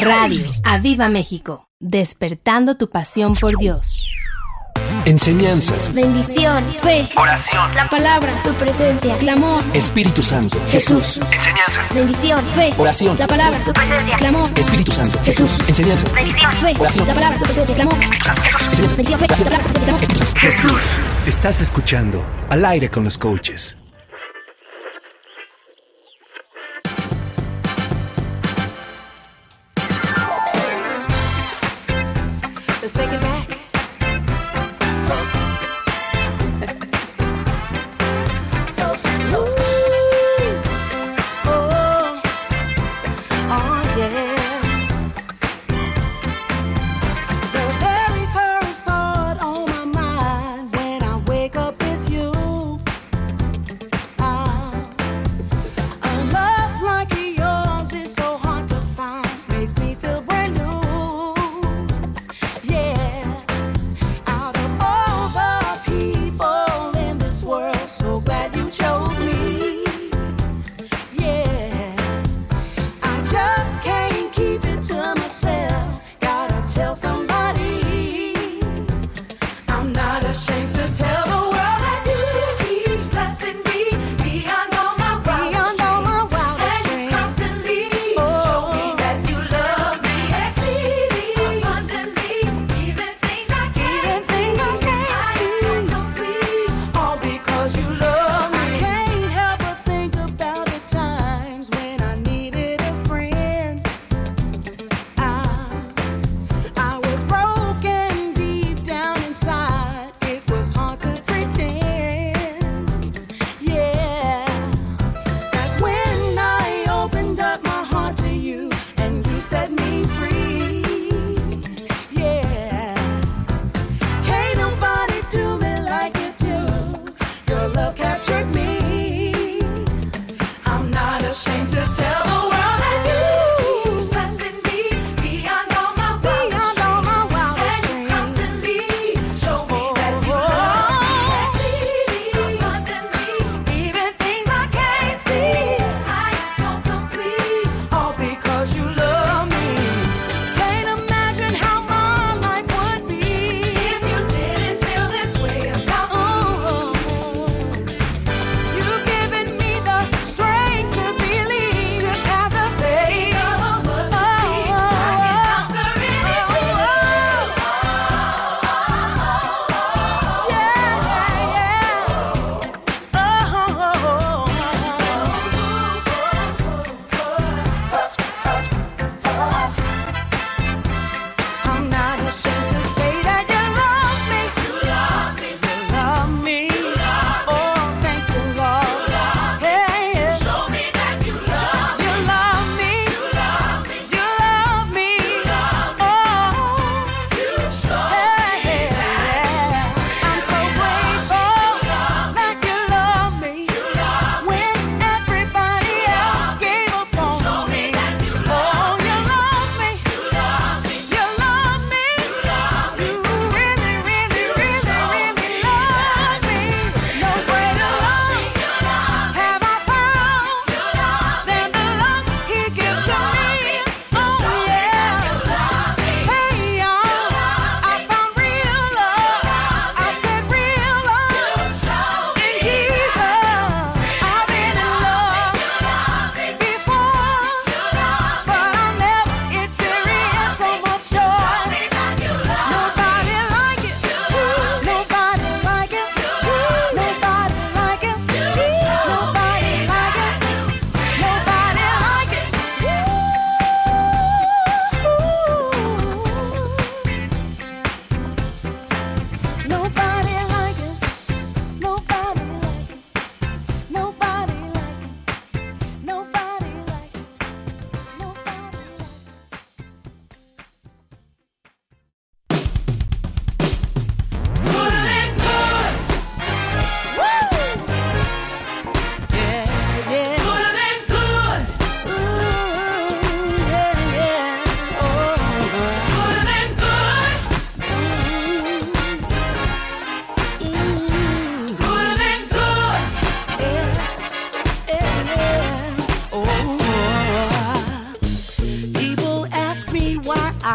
Radio Aviva México, despertando tu pasión por Dios. Enseñanzas, bendición, fe, oración, la palabra, su presencia, clamor, Espíritu Santo, Jesús. Enseñanzas, bendición, fe, oración, la palabra, su presencia, clamor, Espíritu Santo, Jesús. Enseñanzas, bendición, fe, oración, la palabra, su presencia, clamor, Espíritu Santo, Jesús. Bendición, fe, la palabra, su presencia, clamor, Espíritu Santo, Jesús. Estás escuchando Al Aire con los Coaches. Let's take it back.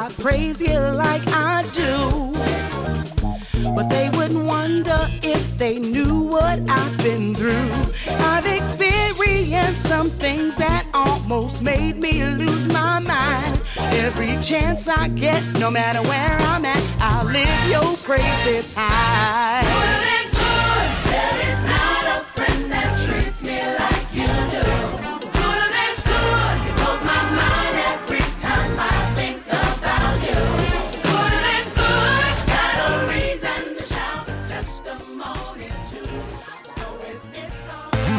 I praise you like I do. But they would wonder if they knew what I've been through. I've experienced some things that almost made me lose my mind. Every chance I get, no matter where I'm at, I'll lift your praises high. Good and good, there is not a friend that treats me like you do.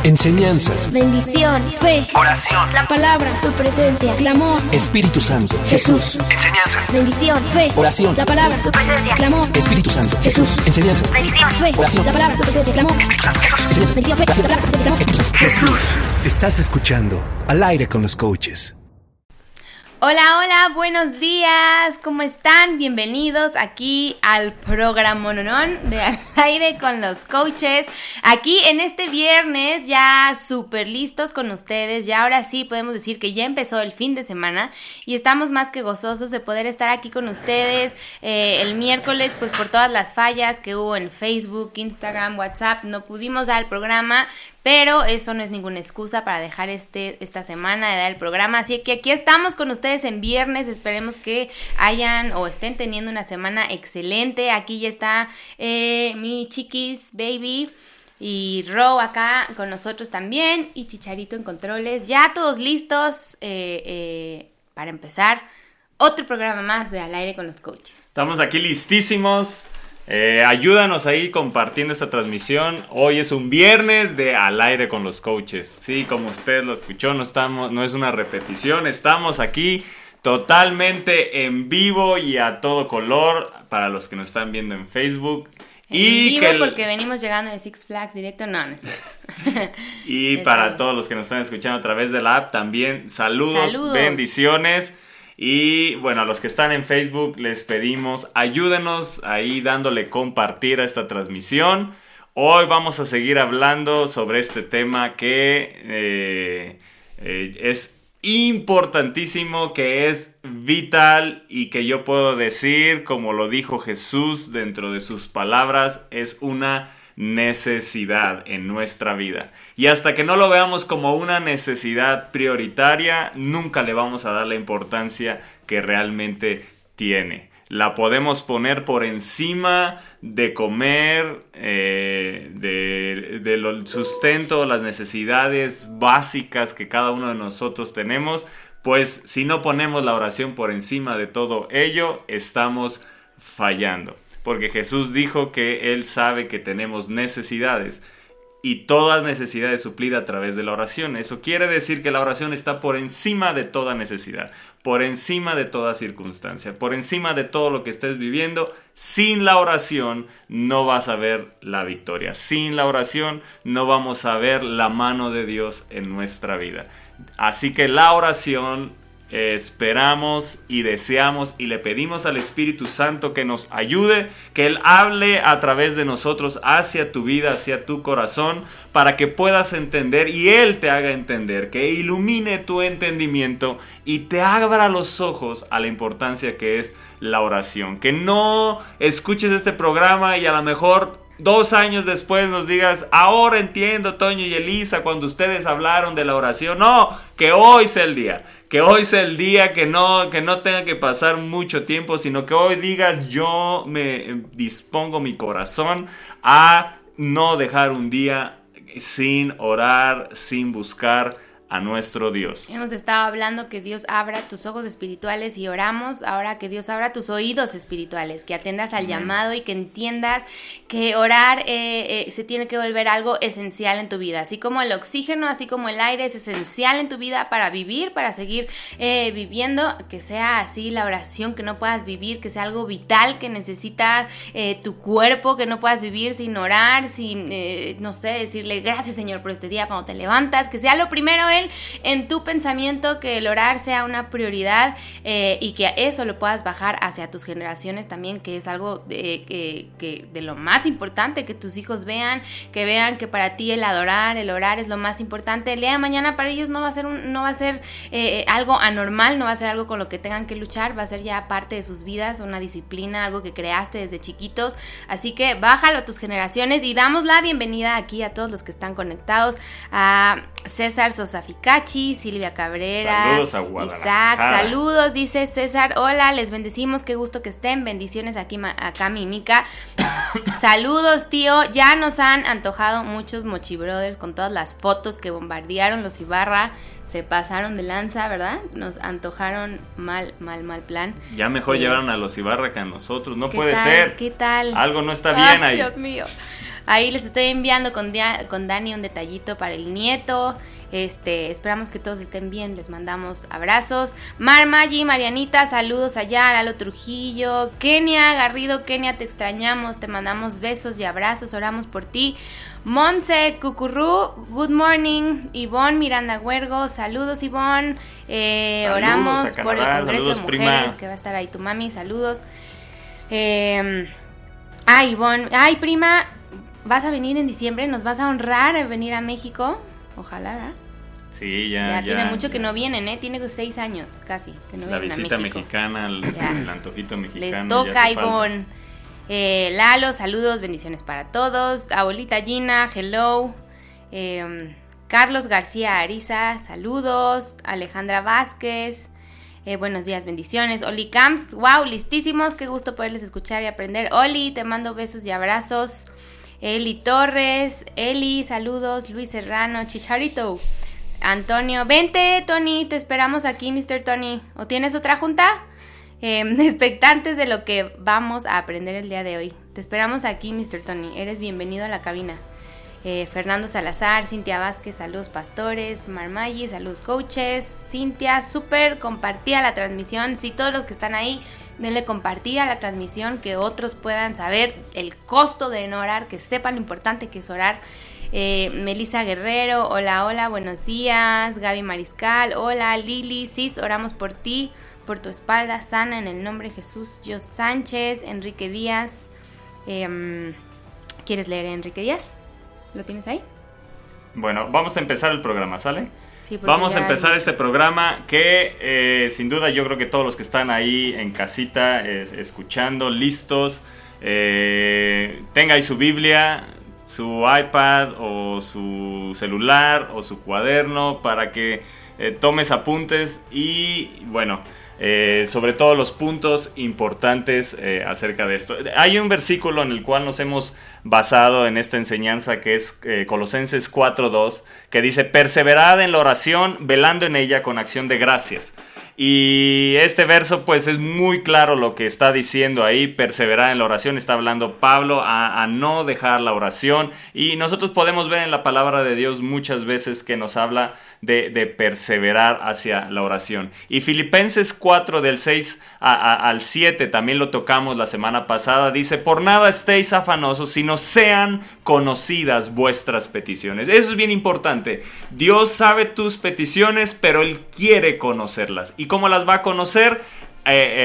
Enseñanzas, bendición, fe, oración, la palabra, su presencia, clamor, Espíritu Santo, Jesús. Enseñanzas, bendición, fe, oración, la palabra, su presencia, clamor, Espíritu Santo, Jesús. Enseñanzas, bendición, fe, oración, la palabra, su presencia, clamor, Espíritu Santo, Jesús. Bendición, fe, oración, la palabra, su presencia, clamor, Jesús. Estás escuchando Al Aire con los Coaches. Hola, hola, buenos días, ¿cómo están? Bienvenidos aquí al programa Nonón de Al Aire con los Coaches. Aquí en este viernes ya súper listos con ustedes, ya ahora sí podemos decir que ya empezó el fin de semana y estamos más que gozosos de poder estar aquí con ustedes el miércoles, pues por todas las fallas que hubo en Facebook, Instagram, WhatsApp, no pudimos dar el programa. Pero eso no es ninguna excusa para dejar esta semana de dar el programa. Así que aquí estamos con ustedes en viernes. Esperemos que hayan o estén teniendo una semana excelente. Aquí ya está mi Chiquis, Baby y Ro acá con nosotros también. Y Chicharito en controles. Ya todos listos para empezar otro programa más de Al Aire con los Coaches. Estamos aquí listísimos. Ayúdanos ahí compartiendo esta transmisión. Hoy es un viernes de Al Aire con los Coaches. Sí, como usted lo escuchó, no es una repetición. Estamos aquí totalmente en vivo y a todo color para los que nos están viendo en Facebook. Y vivo porque venimos llegando de Six Flags directo, no sé. Y para todos los que nos están escuchando a través de la app también, saludos. Bendiciones. Y bueno, a los que están en Facebook les pedimos ayúdenos ahí dándole compartir a esta transmisión. Hoy vamos a seguir hablando sobre este tema que es importantísimo, que es vital y que yo puedo decir, como lo dijo Jesús dentro de sus palabras, es una necesidad en nuestra vida, y hasta que no lo veamos como una necesidad prioritaria, nunca le vamos a dar la importancia que realmente tiene. La podemos poner por encima de comer, del sustento, las necesidades básicas que cada uno de nosotros tenemos. Pues si no ponemos la oración por encima de todo ello, estamos fallando. Porque Jesús dijo que Él sabe que tenemos necesidades y todas necesidades suplidas a través de la oración. Eso quiere decir que la oración está por encima de toda necesidad, por encima de toda circunstancia, por encima de todo lo que estés viviendo. Sin la oración no vas a ver la victoria. Sin la oración no vamos a ver la mano de Dios en nuestra vida. Así que la oración esperamos y deseamos y le pedimos al Espíritu Santo que nos ayude, que Él hable a través de nosotros hacia tu vida, hacia tu corazón, para que puedas entender y Él te haga entender, que ilumine tu entendimiento y te abra los ojos a la importancia que es la oración. Que no escuches este programa y a lo mejor 2 años después nos digas: ahora entiendo, Toño y Elisa, cuando ustedes hablaron de la oración. No, que hoy sea el día. Que hoy sea el día, que no tenga que pasar mucho tiempo, sino que hoy digas: yo me dispongo mi corazón a no dejar un día sin orar, sin buscar a nuestro Dios. Hemos estado hablando que Dios abra tus ojos espirituales y oramos ahora que Dios abra tus oídos espirituales, que atiendas al llamado y que entiendas que orar se tiene que volver algo esencial en tu vida, así como el oxígeno, así como el aire es esencial en tu vida para vivir, para seguir viviendo, que sea así la oración, que no puedas vivir, que sea algo vital que necesita tu cuerpo, que no puedas vivir sin orar, sin, decirle gracias Señor por este día cuando te levantas, que sea lo primero él en tu pensamiento, que el orar sea una prioridad y que eso lo puedas bajar hacia tus generaciones también, que es algo que de lo más importante, que tus hijos vean que para ti el adorar, el orar es lo más importante. El día de mañana para ellos no va a ser algo anormal, no va a ser algo con lo que tengan que luchar, va a ser ya parte de sus vidas, una disciplina, algo que creaste desde chiquitos. Así que bájalo a tus generaciones y damos la bienvenida aquí a todos los que están conectados, a César Sosa Ficachi, Silvia Cabrera, saludos a Guadalajara. Isaac, saludos, dice César, hola, les bendecimos, qué gusto que estén, bendiciones aquí acá Mimica. Saludos, tío, ya nos han antojado muchos Mochi Brothers con todas las fotos que bombardearon los Ibarra, se pasaron de lanza, ¿verdad? Nos antojaron mal plan. Ya mejor llevaron a los Ibarra que a nosotros, no puede ser. ¿Qué tal? Algo no está bien ahí. Dios mío. Ahí les estoy enviando con Dani un detallito para el nieto. Esperamos que todos estén bien, les mandamos abrazos. Mar Maggi, Marianita, saludos allá, Lalo Trujillo, Kenia Garrido, Kenia, te extrañamos, te mandamos besos y abrazos, oramos por ti. Monse Cucurrú, good morning. Ivonne Miranda Huergo, saludos Ivonne, oramos a Canadá, por el Congreso de Mujeres, prima, que va a estar ahí tu mami, saludos. Ivonne, prima, ¿vas a venir en diciembre? ¿Nos vas a honrar en venir a México? Ojalá, ¿verdad? Sí, ya. Tiene mucho que no vienen, ¿eh? Tiene 6 años casi que no vienen a México. La visita mexicana, el antojito mexicano. Les toca, Ivonne. Lalo, saludos, bendiciones para todos. Abuelita Gina, hello. Carlos García Ariza, saludos. Alejandra Vázquez, buenos días, bendiciones. Oli Camps, wow, listísimos, qué gusto poderles escuchar y aprender. Oli, te mando besos y abrazos. Eli Torres, Eli, saludos, Luis Serrano, Chicharito, Antonio, vente Tony, te esperamos aquí, Mr. Tony, ¿o tienes otra junta? Expectantes de lo que vamos a aprender el día de hoy, te esperamos aquí, Mr. Tony, eres bienvenido a la cabina. Fernando Salazar, Cintia Vázquez, saludos pastores, Marmayi, saludos coaches, Cintia, súper compartida la transmisión, sí, todos los que están ahí, denle compartir a la transmisión, que otros puedan saber el costo de no orar, que sepan lo importante que es orar. Melissa Guerrero, hola, buenos días. Gaby Mariscal, hola. Lili, sis, oramos por ti, por tu espalda sana en el nombre de Jesús. Yo Sánchez, Enrique Díaz, ¿quieres leer a Enrique Díaz? ¿Lo tienes ahí? Bueno, vamos a empezar el programa, ¿sale? Sí, vamos a empezar este programa que sin duda yo creo que todos los que están ahí en casita escuchando, listos, tenga ahí su Biblia, su iPad o su celular o su cuaderno para que tomes apuntes y bueno, sobre todo los puntos importantes acerca de esto. Hay un versículo en el cual nos hemos basado en esta enseñanza que es Colosenses 4:2, que dice: perseverad en la oración, velando en ella con acción de gracias. Y este verso pues es muy claro lo que está diciendo ahí, perseverar en la oración. Está hablando Pablo a no dejar la oración, y nosotros podemos ver en la palabra de Dios muchas veces que nos habla de perseverar hacia la oración. Y Filipenses 4 del 6 al 7 también lo tocamos la semana pasada, dice: por nada estéis afanosos, sino sean conocidas vuestras peticiones. Eso es bien importante. Dios sabe tus peticiones, pero Él quiere conocerlas. ¿Y cómo las va a conocer?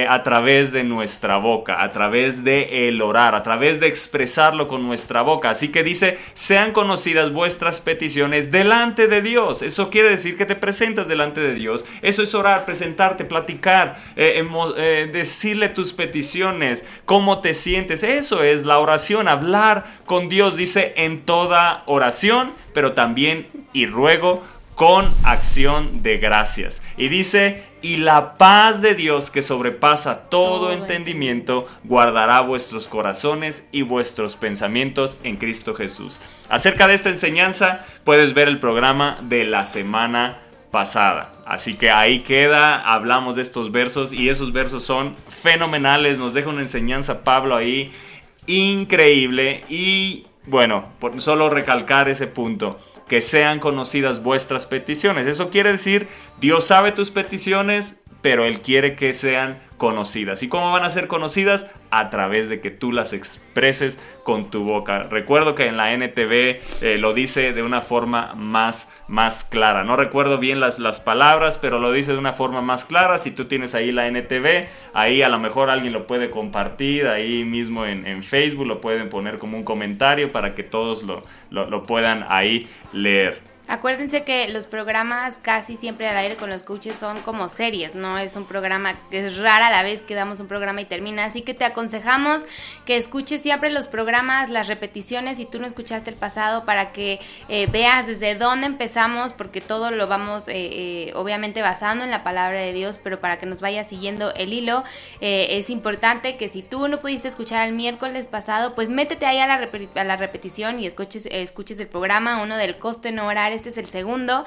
A través de nuestra boca, a través de el orar, a través de expresarlo con nuestra boca. Así que dice: sean conocidas vuestras peticiones delante de Dios. Eso quiere decir que te presentas delante de Dios. Eso es orar, presentarte, platicar, decirle tus peticiones, cómo te sientes. Eso es la oración, hablar con Dios. Dice: en toda oración, pero también y ruego con acción de gracias. Y dice: y la paz de Dios, que sobrepasa todo entendimiento, guardará vuestros corazones y vuestros pensamientos en Cristo Jesús. Acerca de esta enseñanza puedes ver el programa de la semana pasada. Así que ahí queda, hablamos de estos versos, y esos versos son fenomenales. Nos deja una enseñanza Pablo ahí increíble. Y bueno, por solo recalcar ese punto: que sean conocidas vuestras peticiones. Eso quiere decir, Dios sabe tus peticiones, pero él quiere que sean conocidas. ¿Y cómo van a ser conocidas? A través de que tú las expreses con tu boca. Recuerdo que en la NTV lo dice de una forma más clara. No recuerdo bien las palabras, pero lo dice de una forma más clara. Si tú tienes ahí la NTV, ahí a lo mejor alguien lo puede compartir, ahí mismo en Facebook lo pueden poner como un comentario para que todos lo puedan ahí leer. Acuérdense que los programas casi siempre al aire con los coaches son como series, ¿no? Es un programa, es rara la vez que damos un programa y termina, así que te aconsejamos que escuches siempre los programas, las repeticiones, si tú no escuchaste el pasado, para que veas desde dónde empezamos, porque todo lo vamos obviamente basando en la palabra de Dios, pero para que nos vaya siguiendo el hilo, es importante que si tú no pudiste escuchar el miércoles pasado, pues métete ahí a la repetición y escuches el programa, uno del coste no horario. Este es el segundo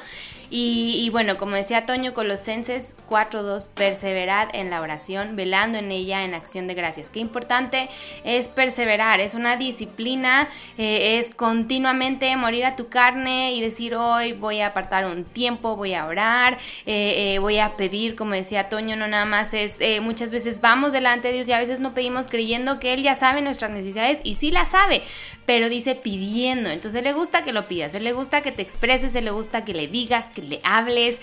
y bueno, como decía Toño, Colosenses 4:2, perseverad en la oración, velando en ella en acción de gracias. Qué importante es perseverar, es una disciplina, es continuamente morir a tu carne y decir hoy voy a apartar un tiempo, voy a orar, voy a pedir, como decía Toño, no nada más es, muchas veces vamos delante de Dios y a veces no pedimos creyendo que Él ya sabe nuestras necesidades y sí las sabe, pero dice pidiendo, entonces le gusta que lo pidas, le gusta que te expreses, le gusta que le digas, que le hables,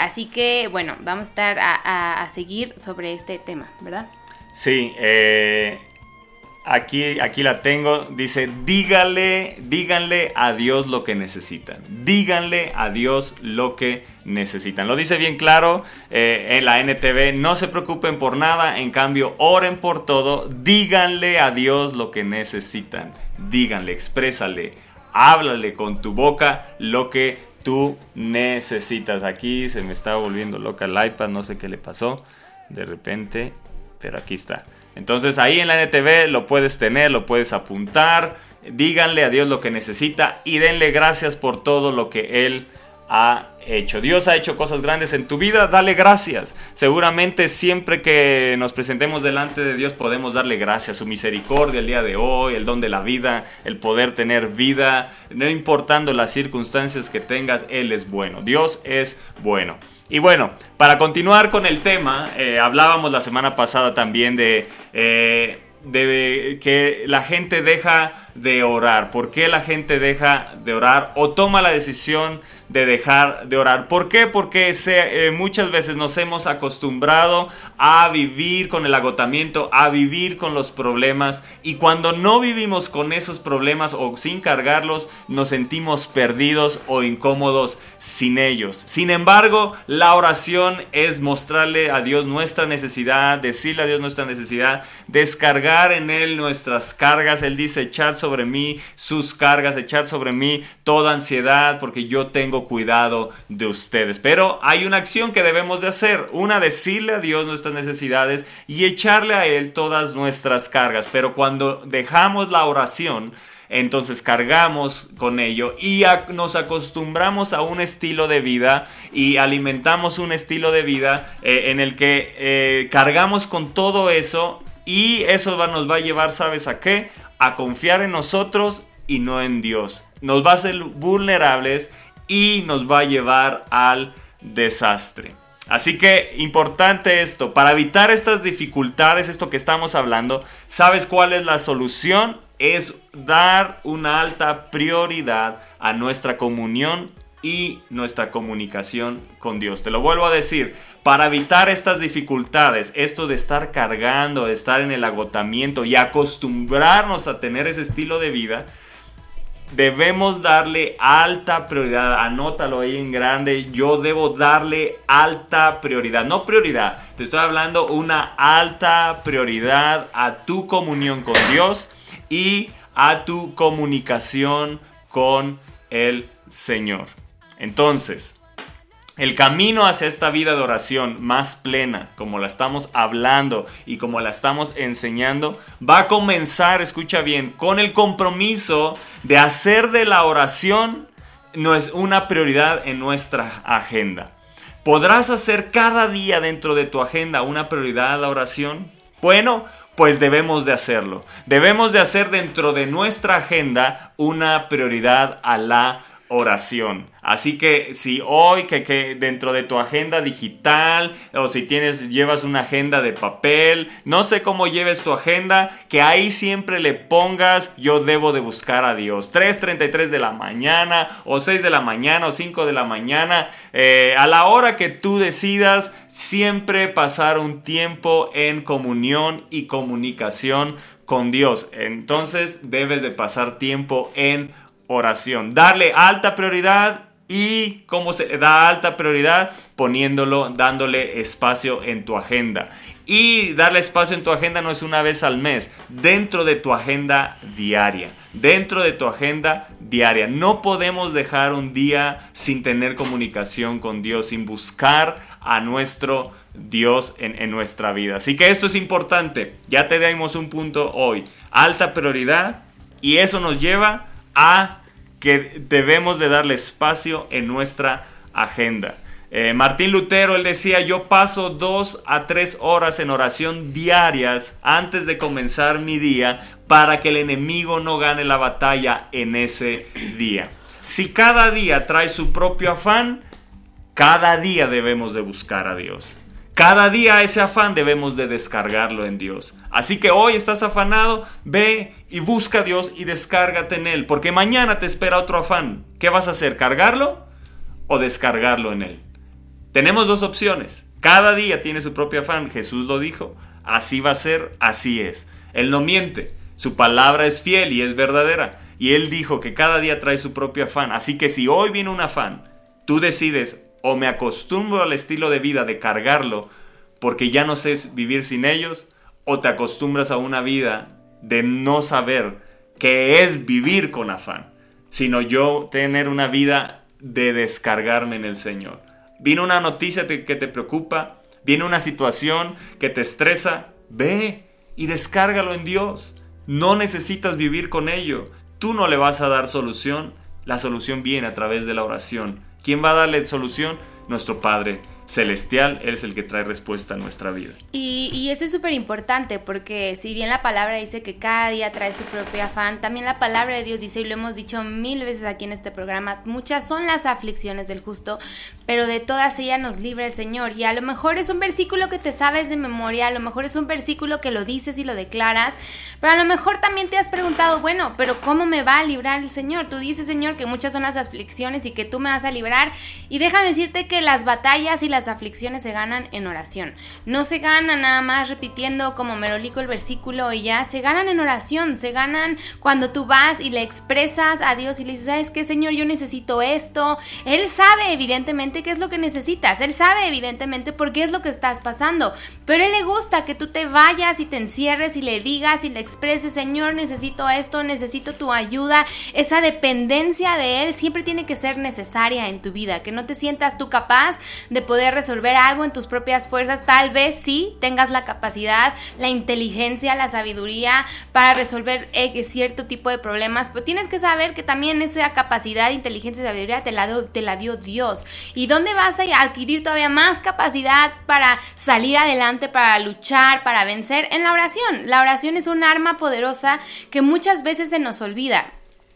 así que bueno, vamos a estar a seguir sobre este tema, ¿verdad? Sí, aquí la tengo, dice, díganle a Dios lo que necesitan, díganle a Dios lo que necesitan. Lo dice bien claro en la NTV, no se preocupen por nada, en cambio oren por todo, díganle a Dios lo que necesitan, díganle, exprésale, háblale con tu boca lo que tú necesitas. Aquí se me está volviendo loca el iPad, no sé qué le pasó de repente, pero aquí está. Entonces ahí en la NTV lo puedes tener, lo puedes apuntar, díganle a Dios lo que necesita y denle gracias por todo lo que Él ha hecho. Dios ha hecho cosas grandes en tu vida, dale gracias. Seguramente siempre que nos presentemos delante de Dios podemos darle gracias, su misericordia el día de hoy, el don de la vida, el poder tener vida, no importando las circunstancias que tengas, Él es bueno, Dios es bueno. Y bueno, para continuar con el tema, hablábamos la semana pasada también de que la gente deja de orar. ¿Por qué la gente deja de orar o toma la decisión de dejar de orar? ¿Por qué? Porque muchas veces nos hemos acostumbrado a vivir con el agotamiento, a vivir con los problemas, y cuando no vivimos con esos problemas o sin cargarlos, nos sentimos perdidos o incómodos sin ellos. Sin embargo, la oración es mostrarle a Dios nuestra necesidad, decirle a Dios nuestra necesidad, descargar en Él nuestras cargas. Él dice, echad sobre mí sus cargas, echad sobre mí toda ansiedad, porque yo tengo cuidado de ustedes. Pero hay una acción que debemos de hacer, una, decirle a Dios nuestras necesidades y echarle a Él todas nuestras cargas. Pero cuando dejamos la oración, entonces cargamos con ello y nos acostumbramos a un estilo de vida y alimentamos un estilo de vida en el que cargamos con todo eso, y eso nos va a llevar, ¿sabes a qué? A confiar en nosotros y no en Dios. Nos va a hacer vulnerables y nos va a llevar al desastre. Así que importante esto, para evitar estas dificultades, esto que estamos hablando, ¿sabes cuál es la solución? Es dar una alta prioridad a nuestra comunión y nuestra comunicación con Dios. Te lo vuelvo a decir, para evitar estas dificultades, esto de estar cargando, de estar en el agotamiento y acostumbrarnos a tener ese estilo de vida, debemos darle alta prioridad. Anótalo ahí en grande. Yo debo darle alta prioridad. No prioridad. Te estoy hablando una alta prioridad a tu comunión con Dios y a tu comunicación con el Señor. Entonces, el camino hacia esta vida de oración más plena, como la estamos hablando y como la estamos enseñando, va a comenzar, escucha bien, con el compromiso de hacer de la oración una prioridad en nuestra agenda. ¿Podrás hacer cada día dentro de tu agenda una prioridad a la oración? Bueno, pues debemos de hacerlo. Debemos de hacer dentro de nuestra agenda una prioridad a la oración. oración. Así que si hoy que dentro de tu agenda digital, o si llevas una agenda de papel, no sé cómo lleves tu agenda, que ahí siempre le pongas: yo debo de buscar a Dios. 3:33 de la mañana, o 6 de la mañana, o 5 de la mañana, a la hora que tú decidas, siempre pasar un tiempo en comunión y comunicación con Dios. Entonces debes de pasar tiempo en oración, darle alta prioridad. ¿Y cómo se da alta prioridad? Dándole espacio en tu agenda. Y darle espacio en tu agenda no es una vez al mes, dentro de tu agenda diaria. Dentro de tu agenda diaria. No podemos dejar un día sin tener comunicación con Dios, sin buscar a nuestro Dios en nuestra vida. Así que esto es importante. Ya te dimos un punto hoy. Alta prioridad. Y eso nos lleva a que debemos de darle espacio en nuestra agenda. Martín Lutero, él decía: yo paso 2 a 3 horas en oración diarias antes de comenzar mi día para que el enemigo no gane la batalla en ese día. Si cada día trae su propio afán, cada día debemos de buscar a Dios. Cada día ese afán debemos de descargarlo en Dios. Así que hoy estás afanado, ve y busca a Dios y descárgate en Él. Porque mañana te espera otro afán. ¿Qué vas a hacer? ¿Cargarlo o descargarlo en Él? Tenemos dos opciones. Cada día tiene su propio afán. Jesús lo dijo. Así va a ser, así es. Él no miente. Su palabra es fiel y es verdadera. Y Él dijo que cada día trae su propio afán. Así que si hoy viene un afán, tú decides: o me acostumbro al estilo de vida de cargarlo porque ya no sé vivir sin ellos, o te acostumbras a una vida de no saber qué es vivir con afán, sino yo tener una vida de descargarme en el Señor. Viene una noticia que te preocupa, viene una situación que te estresa, ve y descárgalo en Dios. No necesitas vivir con ello. Tú no le vas a dar solución. La solución viene a través de la oración. ¿Quién va a darle solución? Nuestro Padre Celestial. Él es el que trae respuesta a nuestra vida. Y eso es súper importante, porque si bien la palabra dice que cada día trae su propio afán, también la palabra de Dios dice, y lo hemos dicho 1000 veces aquí en este programa, muchas son las aflicciones del justo, pero de todas ellas nos libra el Señor. Y a lo mejor es un versículo que te sabes de memoria, a lo mejor es un versículo que lo dices y lo declaras, pero a lo mejor también te has preguntado, bueno, pero ¿cómo me va a librar el Señor? Tú dices, Señor, que muchas son las aflicciones y que tú me vas a librar, y déjame decirte que las batallas y las aflicciones se ganan en oración. No se ganan nada más repitiendo como merolico el versículo y ya. Se ganan en oración, se ganan cuando tú vas y le expresas a Dios y le dices, ¿sabes qué, Señor? Yo necesito esto. Él sabe evidentemente qué es lo que necesitas. Él sabe evidentemente por qué es lo que estás pasando. Pero Él le gusta que tú te vayas y te encierres y le digas y le expreses, Señor, necesito esto, necesito tu ayuda. Esa dependencia de Él siempre tiene que ser necesaria en tu vida. Que no te sientas tú capaz de poder resolver algo en tus propias fuerzas. Tal vez sí tengas la capacidad, la inteligencia, la sabiduría para resolver cierto tipo de problemas, pero tienes que saber que también esa capacidad, inteligencia y sabiduría te la dio Dios. ¿Y dónde vas a adquirir todavía más capacidad para salir adelante, para luchar, para vencer? En la oración. La oración es un arma poderosa que muchas veces se nos olvida.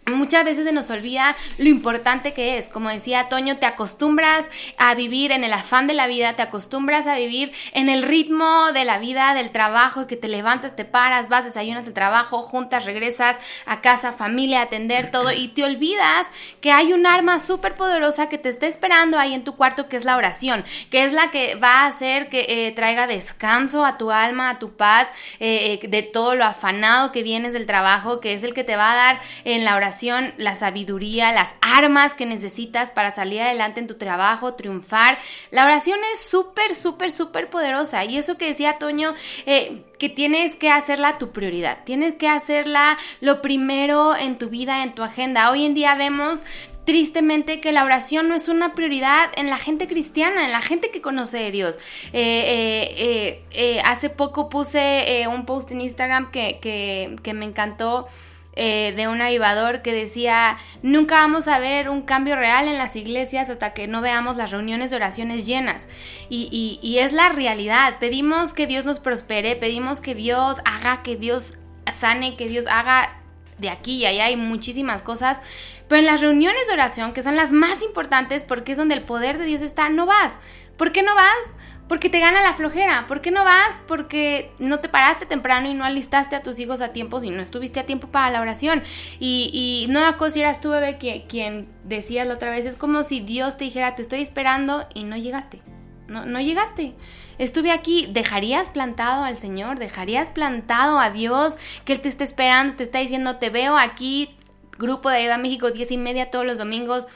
Muchas veces se nos olvida lo importante que es. Como decía Toño, te acostumbras a vivir en el afán de la vida, te acostumbras a vivir en el ritmo de la vida, del trabajo, que te levantas, te paras, vas, desayunas, el trabajo, juntas, regresas a casa, familia, atender todo, y te olvidas que hay un arma súper poderosa que te está esperando ahí en tu cuarto, que es la oración, que es la que va a hacer que traiga descanso a tu alma, a tu paz, de todo lo afanado que vienes del trabajo, que es el que te va a dar en la oración la sabiduría, las armas que necesitas para salir adelante en tu trabajo, triunfar. La oración es súper, súper, súper poderosa. Y eso que decía Toño, que tienes que hacerla tu prioridad. Tienes que hacerla lo primero en tu vida, en tu agenda. Hoy en día vemos tristemente que la oración no es una prioridad en la gente cristiana, en la gente que conoce de Dios. Hace poco puse un post en Instagram que me encantó. De un avivador que decía: nunca vamos a ver un cambio real en las iglesias hasta que no veamos las reuniones de oraciones llenas. Y es la realidad. Pedimos que Dios nos prospere, pedimos que Dios haga, que Dios sane, que Dios haga de aquí y allá y muchísimas cosas, Pero en las reuniones de oración, que son las más importantes porque es donde el poder de Dios está, no vas. ¿Por qué no vas? Porque te gana la flojera. ¿Por qué no vas? Porque no te paraste temprano y no alistaste a tus hijos a tiempo, si no estuviste a tiempo para la oración. Y no acosieras tu bebé, quien decías la otra vez. Es como si Dios te dijera, te estoy esperando y no llegaste. No llegaste. Estuve aquí. ¿Dejarías plantado al Señor? ¿Dejarías plantado a Dios? Que Él te está esperando, te está diciendo, te veo aquí. Grupo de Aviva México, 10:30 todos los domingos.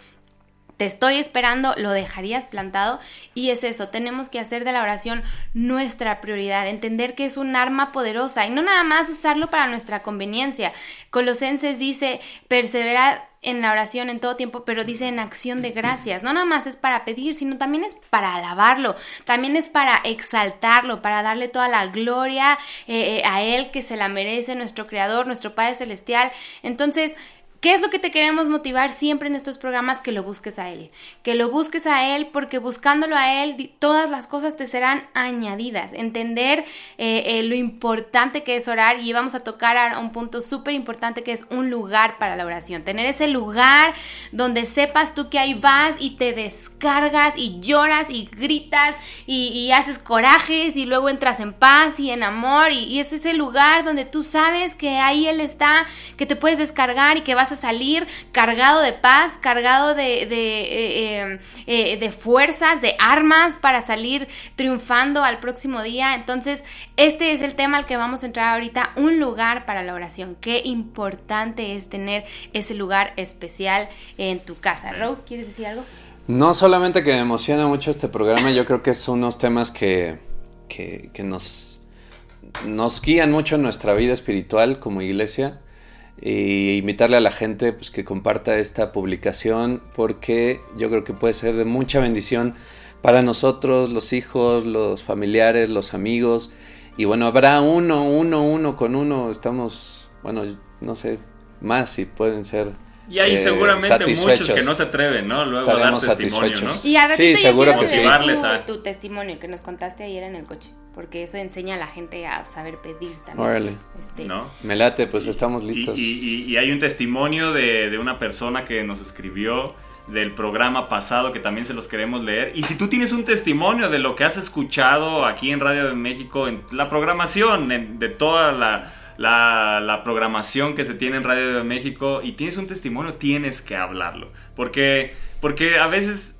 Te estoy esperando, lo dejarías plantado. Y es eso, tenemos que hacer de la oración nuestra prioridad, entender que es un arma poderosa y no nada más usarlo para nuestra conveniencia. Colosenses dice, perseverar en la oración en todo tiempo, pero dice en acción de gracias. No nada más es para pedir, sino también es para alabarlo, también es para exaltarlo, para darle toda la gloria a Él, que se la merece, nuestro Creador, nuestro Padre Celestial. Entonces, ¿qué es lo que te queremos motivar siempre en estos programas? Que lo busques a Él. Que lo busques a Él, porque buscándolo a Él, todas las cosas te serán añadidas. Entender lo importante que es orar, y vamos a tocar a un punto súper importante, que es un lugar para la oración. Tener ese lugar donde sepas tú que ahí vas y te descargas y lloras y gritas y haces corajes y luego entras en paz y en amor. Y ese es el lugar donde tú sabes que ahí Él está, que te puedes descargar y que vas a salir cargado de paz, cargado de fuerzas, de armas para salir triunfando al próximo día. Entonces, este es el tema al que vamos a entrar ahorita, un lugar para la oración. Qué importante es tener ese lugar especial en tu casa. Ro, ¿quieres decir algo? No solamente que me emociona mucho este programa, yo creo que son unos temas que nos guían mucho en nuestra vida espiritual como iglesia. Y invitarle a la gente, pues, que comparta esta publicación, porque yo creo que puede ser de mucha bendición para nosotros, los hijos, los familiares, los amigos. Y bueno, habrá uno con uno. Estamos, bueno, no sé, más si pueden ser. Y hay seguramente muchos que no se atreven, ¿no? Luego estaremos dar testimonio, ¿no? Y a ratito sí, yo quiero llevarles tu testimonio que nos contaste ayer en el coche, porque eso enseña a la gente a saber pedir también. Órale. ¿No? Me late, pues estamos listos. Y hay un testimonio de una persona que nos escribió del programa pasado, que también se los queremos leer. Y si tú tienes un testimonio de lo que has escuchado aquí en Radio de México, en la programación, de toda la programación que se tiene en Radio de México, y tienes un testimonio, tienes que hablarlo, porque a veces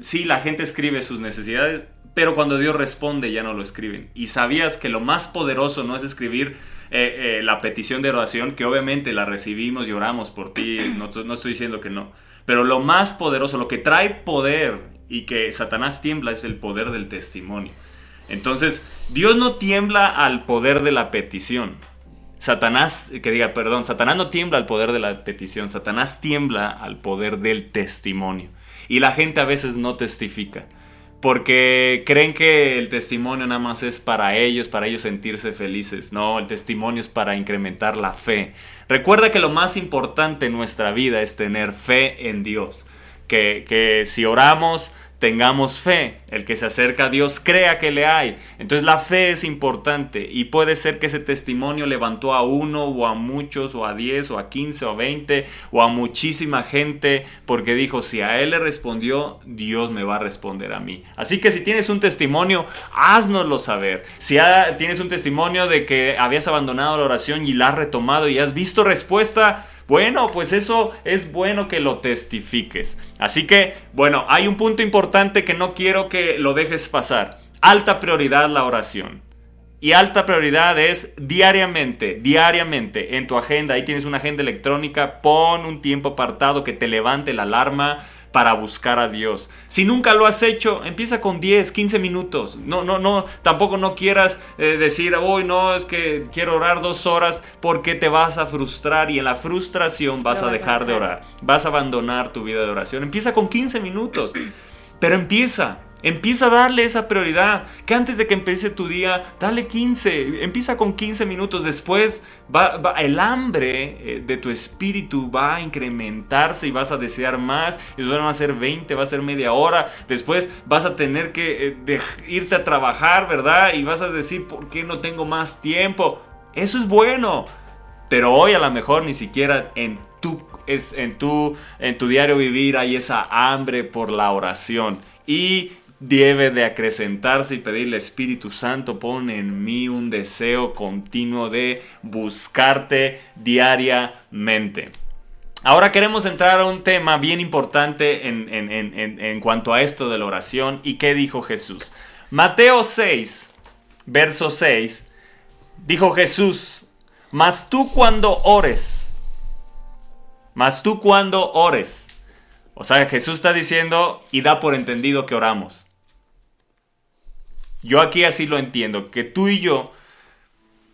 sí, la gente escribe sus necesidades, pero cuando Dios responde ya no lo escriben. Y sabías que lo más poderoso no es escribir la petición de oración, que obviamente la recibimos y oramos por ti, no estoy diciendo que no, pero lo más poderoso, lo que trae poder y que Satanás tiembla, es el poder del testimonio. Entonces, Dios no tiembla al poder de la petición. Satanás no tiembla al poder de la petición. Satanás tiembla al poder del testimonio. Y la gente a veces no testifica, porque creen que el testimonio nada más es para ellos sentirse felices. No, el testimonio es para incrementar la fe. Recuerda que lo más importante en nuestra vida es tener fe en Dios. Que si oramos, tengamos fe. El que se acerca a Dios crea que le hay. Entonces la fe es importante, y puede ser que ese testimonio levantó a uno o a muchos o a 10 o a 15 o a 20 o a muchísima gente, porque dijo, si a él le respondió, Dios me va a responder a mí. Así que si tienes un testimonio, haznoslo saber. Si tienes un testimonio de que habías abandonado la oración y la has retomado y has visto respuesta, bueno, pues eso es bueno que lo testifiques. Así que, bueno, hay un punto importante que no quiero que lo dejes pasar. Alta prioridad la oración. Y alta prioridad es diariamente en tu agenda. Ahí tienes una agenda electrónica. Pon un tiempo apartado que te levante la alarma para buscar a Dios. Si nunca lo has hecho, empieza con 10, 15 minutos. No, tampoco no quieras decir, "Uy, no, es que quiero orar 2 horas", porque te vas a frustrar, y en la frustración vas a dejar de orar. Vas a abandonar tu vida de oración. Empieza con 15 minutos. Pero empieza a darle esa prioridad, que antes de que empiece tu día, dale 15, empieza con 15 minutos, después el hambre de tu espíritu va a incrementarse y vas a desear más, y después van a ser 20, va a ser media hora, después vas a tener que irte a trabajar, ¿verdad? Y vas a decir, ¿por qué no tengo más tiempo? Eso es bueno. Pero hoy a lo mejor ni siquiera en tu diario vivir hay esa hambre por la oración. Y debe de acrecentarse y pedirle: Espíritu Santo, pon en mí un deseo continuo de buscarte diariamente. Ahora queremos entrar a un tema bien importante en cuanto a esto de la oración. ¿Y qué dijo Jesús? Mateo 6, verso 6, dijo Jesús: Mas tú cuando ores. O sea, Jesús está diciendo y da por entendido que oramos. Yo aquí así lo entiendo, que tú y yo,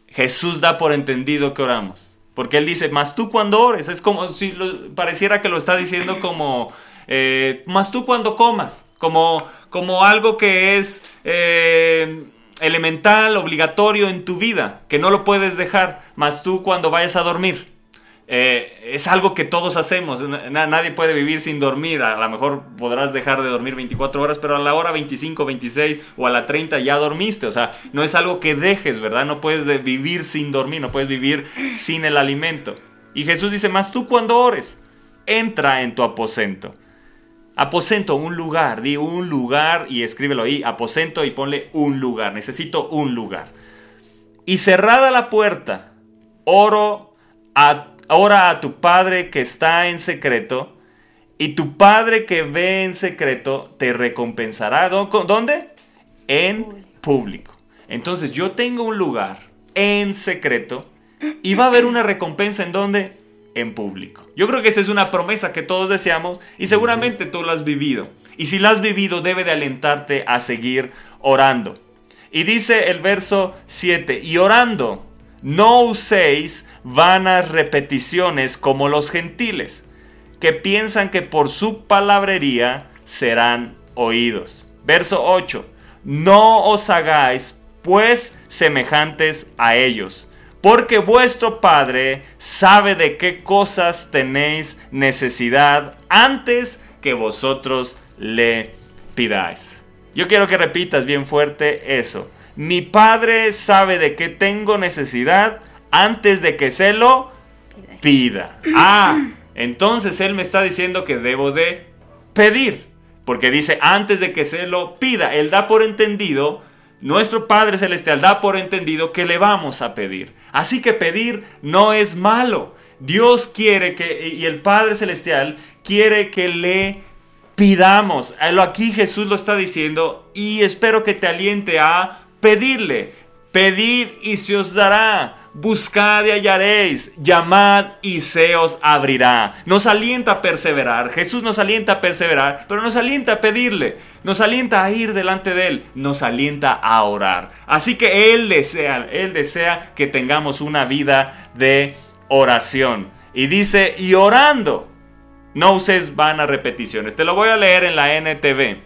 Jesús da por entendido que oramos. Porque Él dice, mas tú cuando ores. Es como si pareciera que lo está diciendo como, mas tú cuando comas. Como algo que es elemental, obligatorio en tu vida, que no lo puedes dejar. Mas tú cuando vayas a dormir. Es algo que todos hacemos. Nadie puede vivir sin dormir. A lo mejor podrás dejar de dormir 24 horas, pero a la hora 25, 26 o a la 30 ya dormiste. O sea, no es algo que dejes, ¿verdad? No puedes vivir sin dormir, no puedes vivir sin el alimento. Y Jesús dice, mas tú cuando ores, entra en tu aposento. Aposento, un lugar. Di un lugar y escríbelo ahí. Aposento y ponle un lugar. Necesito un lugar. Y cerrada la puerta, ora a tu Padre que está en secreto, y tu Padre que ve en secreto te recompensará. ¿Dónde? En público. Entonces yo tengo un lugar en secreto y va a haber una recompensa. ¿En dónde? En público. Yo creo que esa es una promesa que todos deseamos y seguramente tú la has vivido. Y si la has vivido, debe de alentarte a seguir orando. Y dice el verso 7, y orando, no uséis vanas repeticiones como los gentiles, que piensan que por su palabrería serán oídos. Verso 8. No os hagáis, pues, semejantes a ellos, porque vuestro Padre sabe de qué cosas tenéis necesidad antes que vosotros le pidáis. Yo quiero que repitas bien fuerte eso. Mi Padre sabe de qué tengo necesidad antes de que se lo pida. Ah, entonces Él me está diciendo que debo de pedir. Porque dice antes de que se lo pida. Él da por entendido, nuestro Padre Celestial da por entendido que le vamos a pedir. Así que pedir no es malo. Dios quiere que, y el Padre Celestial quiere que le pidamos. Aquí Jesús lo está diciendo y espero que te aliente a pedirle. Pedid y se os dará, buscad y hallaréis, llamad y se os abrirá. Nos alienta a perseverar, Jesús nos alienta a perseverar, pero nos alienta a pedirle, nos alienta a ir delante de Él, nos alienta a orar. Así que Él desea que tengamos una vida de oración. Y dice, y orando, no uses vanas repeticiones. Te lo voy a leer en la NTV.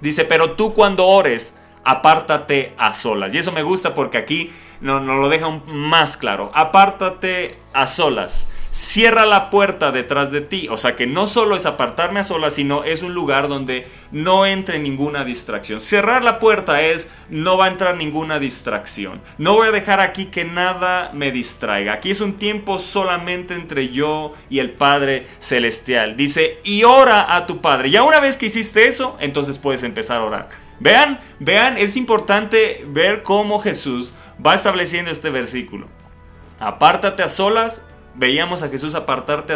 Dice, pero tú cuando ores, apártate a solas. Y eso me gusta porque aquí nos lo deja más claro. Apártate a solas. Cierra la puerta detrás de ti. O sea que no solo es apartarme a solas, sino es un lugar donde no entre ninguna distracción. Cerrar la puerta es no va a entrar ninguna distracción. No voy a dejar aquí que nada me distraiga. Aquí es un tiempo solamente entre yo y el Padre Celestial. Dice, y ora a tu Padre. Ya una vez que hiciste eso, entonces puedes empezar a orar. Vean, es importante ver cómo Jesús va estableciendo este versículo. Apártate a solas. Veíamos a Jesús apartarse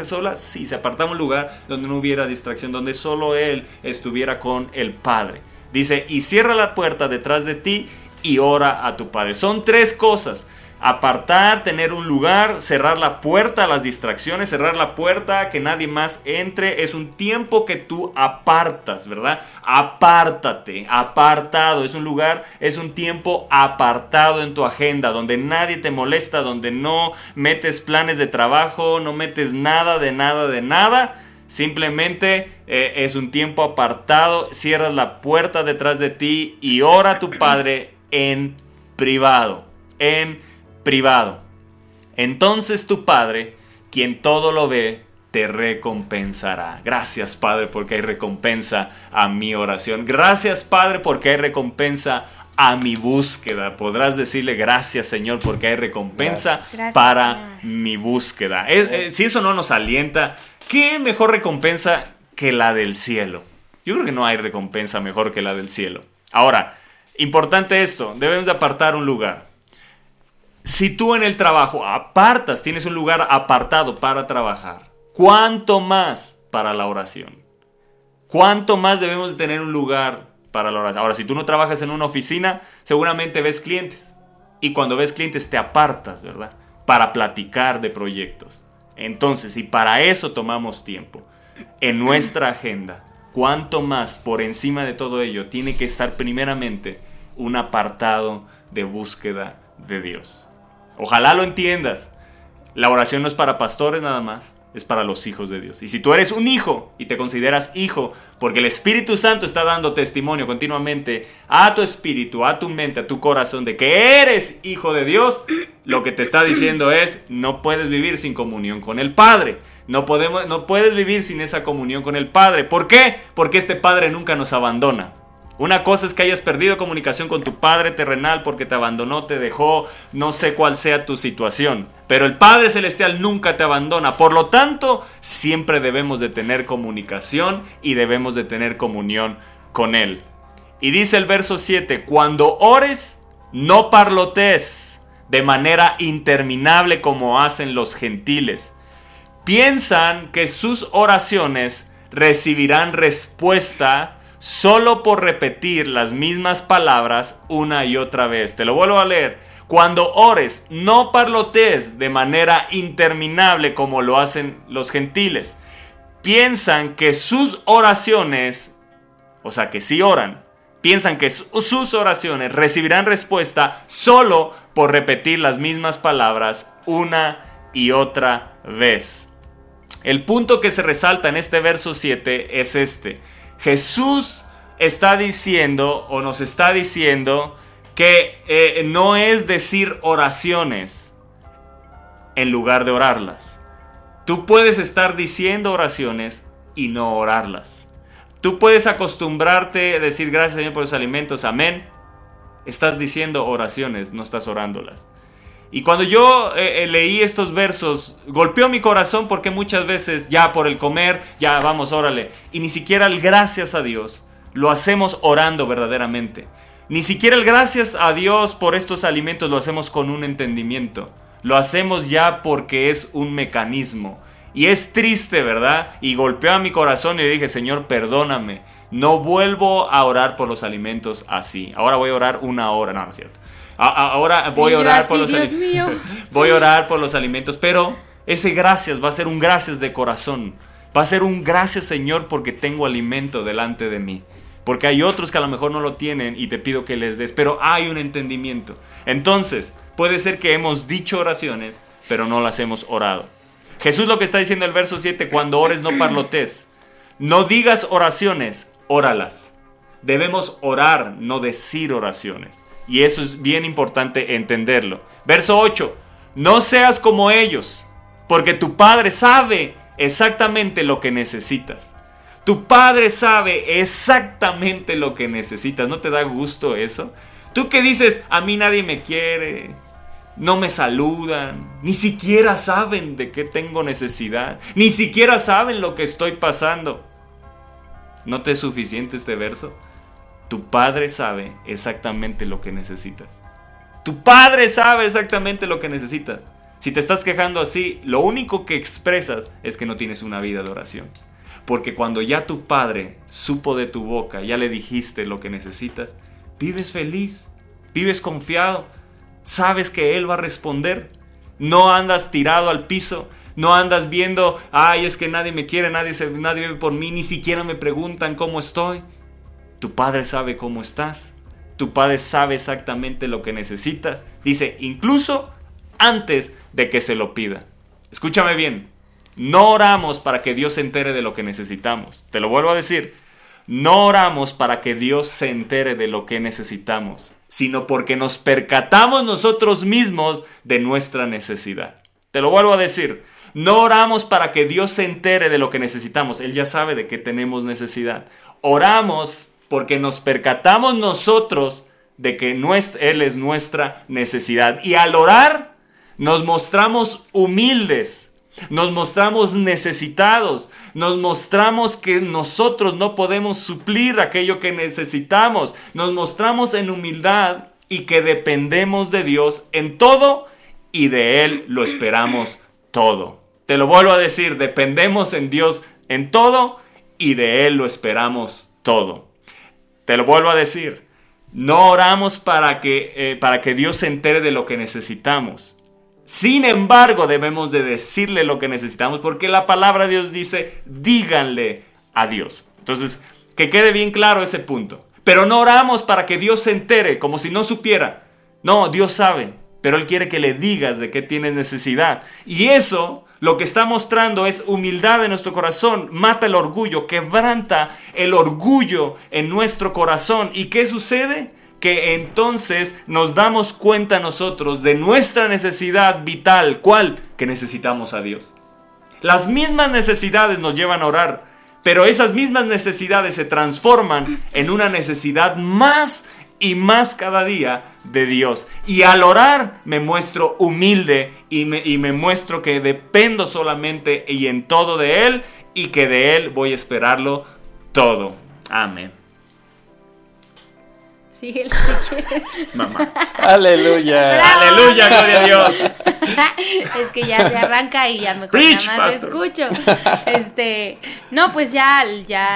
a solas. Sí, se apartaba un lugar donde no hubiera distracción, donde solo Él estuviera con el Padre. Dice, y cierra la puerta detrás de ti y ora a tu Padre. Son tres cosas. Apartar, tener un lugar, cerrar la puerta a las distracciones, cerrar la puerta que nadie más entre. Es un tiempo que tú apartas, ¿verdad? Apártate, apartado. Es un lugar, es un tiempo apartado en tu agenda, donde nadie te molesta, donde no metes planes de trabajo, no metes nada. Simplemente es un tiempo apartado. Cierras la puerta detrás de ti y ora a tu Padre en privado. Entonces tu Padre, quien todo lo ve, te recompensará. Gracias, Padre, porque hay recompensa a mi oración. Gracias, Padre, porque hay recompensa a mi búsqueda. Podrás decirle gracias, Señor, porque hay recompensa gracias, para Señor. Mi búsqueda. Si eso no nos alienta, ¿qué mejor recompensa que la del cielo? Yo creo que no hay recompensa mejor que la del cielo. Ahora, importante esto, debemos de apartar un lugar. Si tú en el trabajo apartas, tienes un lugar apartado para trabajar, ¿cuánto más para la oración? ¿Cuánto más debemos de tener un lugar para la oración? Ahora, si tú no trabajas en una oficina, seguramente ves clientes. Y cuando ves clientes te apartas, ¿verdad? Para platicar de proyectos. Entonces, si para eso tomamos tiempo en nuestra agenda, ¿cuánto más por encima de todo ello tiene que estar primeramente un apartado de búsqueda de Dios? Ojalá lo entiendas. La oración no es para pastores nada más, es para los hijos de Dios. Y si tú eres un hijo y te consideras hijo, porque el Espíritu Santo está dando testimonio continuamente a tu espíritu, a tu mente, a tu corazón de que eres hijo de Dios, lo que te está diciendo es: no puedes vivir sin comunión con el Padre. No puedes vivir sin esa comunión con el Padre. ¿Por qué? Porque este Padre nunca nos abandona. Una cosa es que hayas perdido comunicación con tu Padre terrenal porque te abandonó, te dejó, no sé cuál sea tu situación. Pero el Padre Celestial nunca te abandona. Por lo tanto, siempre debemos de tener comunicación y debemos de tener comunión con Él. Y dice el verso 7, cuando ores, no parlotees de manera interminable como hacen los gentiles. Piensan que sus oraciones recibirán respuesta solo por repetir las mismas palabras una y otra vez. Te lo vuelvo a leer. Cuando ores, no parlotees de manera interminable como lo hacen los gentiles. Piensan que sus oraciones, o sea que sí oran, piensan que sus oraciones recibirán respuesta solo por repetir las mismas palabras una y otra vez. El punto que se resalta en este verso 7 es este. Jesús está diciendo o nos está diciendo que no es decir oraciones en lugar de orarlas. Tú puedes estar diciendo oraciones y no orarlas. Tú puedes acostumbrarte a decir gracias, Señor, por los alimentos, amén. Estás diciendo oraciones, no estás orándolas. Y cuando yo leí estos versos, golpeó mi corazón porque muchas veces ya por el comer, ya vamos, órale. Y ni siquiera el gracias a Dios lo hacemos orando verdaderamente. Ni siquiera el gracias a Dios por estos alimentos lo hacemos con un entendimiento. Lo hacemos ya porque es un mecanismo. Y es triste, ¿verdad? Y golpeó a mi corazón y le dije, Señor, perdóname. No vuelvo a orar por los alimentos así. Ahora voy a orar una hora. No, no es cierto. Ahora voy a orar por los alimentos. Voy a orar por los alimentos, pero ese gracias va a ser un gracias de corazón. Va a ser un gracias, Señor, porque tengo alimento delante de mí. Porque hay otros que a lo mejor no lo tienen y te pido que les des, pero hay un entendimiento. Entonces, puede ser que hemos dicho oraciones, pero no las hemos orado. Jesús lo que está diciendo en el verso 7, cuando ores no parlotes. No digas oraciones, óralas. Debemos orar, no decir oraciones. Y eso es bien importante entenderlo. Verso 8. No seas como ellos, porque tu Padre sabe exactamente lo que necesitas. Tu Padre sabe exactamente lo que necesitas. ¿No te da gusto eso? Tú que dices, a mí nadie me quiere, no me saludan, ni siquiera saben de qué tengo necesidad, ni siquiera saben lo que estoy pasando. ¿No te es suficiente este verso? Tu Padre sabe exactamente lo que necesitas. Tu Padre sabe exactamente lo que necesitas. Si te estás quejando así, lo único que expresas es que no tienes una vida de oración. Porque cuando ya tu Padre supo de tu boca, ya le dijiste lo que necesitas, vives feliz, vives confiado, sabes que Él va a responder. No andas tirado al piso. No andas viendo, ay, es que nadie me quiere, nadie vive por mí, ni siquiera me preguntan cómo estoy. Tu Padre sabe cómo estás. Tu Padre sabe exactamente lo que necesitas. Dice, incluso antes de que se lo pida. Escúchame bien. No oramos para que Dios se entere de lo que necesitamos. Te lo vuelvo a decir. No oramos para que Dios se entere de lo que necesitamos, sino porque nos percatamos nosotros mismos de nuestra necesidad. Te lo vuelvo a decir. No oramos para que Dios se entere de lo que necesitamos. Él ya sabe de qué tenemos necesidad. Oramos porque nos percatamos nosotros de que Él es nuestra necesidad. Y al orar nos mostramos humildes, nos mostramos necesitados, nos mostramos que nosotros no podemos suplir aquello que necesitamos. Nos mostramos en humildad y que dependemos de Dios en todo y de Él lo esperamos todo. Te lo vuelvo a decir, dependemos en Dios en todo y de Él lo esperamos todo. Te lo vuelvo a decir, no oramos para que Dios se entere de lo que necesitamos. Sin embargo, debemos de decirle lo que necesitamos porque la palabra de Dios dice, díganle a Dios. Entonces, que quede bien claro ese punto. Pero no oramos para que Dios se entere, como si no supiera. No, Dios sabe, pero Él quiere que le digas de qué tienes necesidad. Y eso lo que está mostrando es humildad en nuestro corazón. Mata el orgullo, quebranta el orgullo en nuestro corazón. ¿Y qué sucede? Que entonces nos damos cuenta nosotros de nuestra necesidad vital. ¿Cuál? Que necesitamos a Dios. Las mismas necesidades nos llevan a orar. Pero esas mismas necesidades se transforman en una necesidad más y más cada día de Dios. Y al orar me muestro humilde y me muestro que dependo solamente y en todo de Él y que de Él voy a esperarlo todo. Amén. Síguelo si quieres. Mamá. Aleluya. ¡Bravo! Aleluya, gloria a Dios. Es que ya se arranca y ya mejor Preach, nada más pastor. Escucho. No, pues ya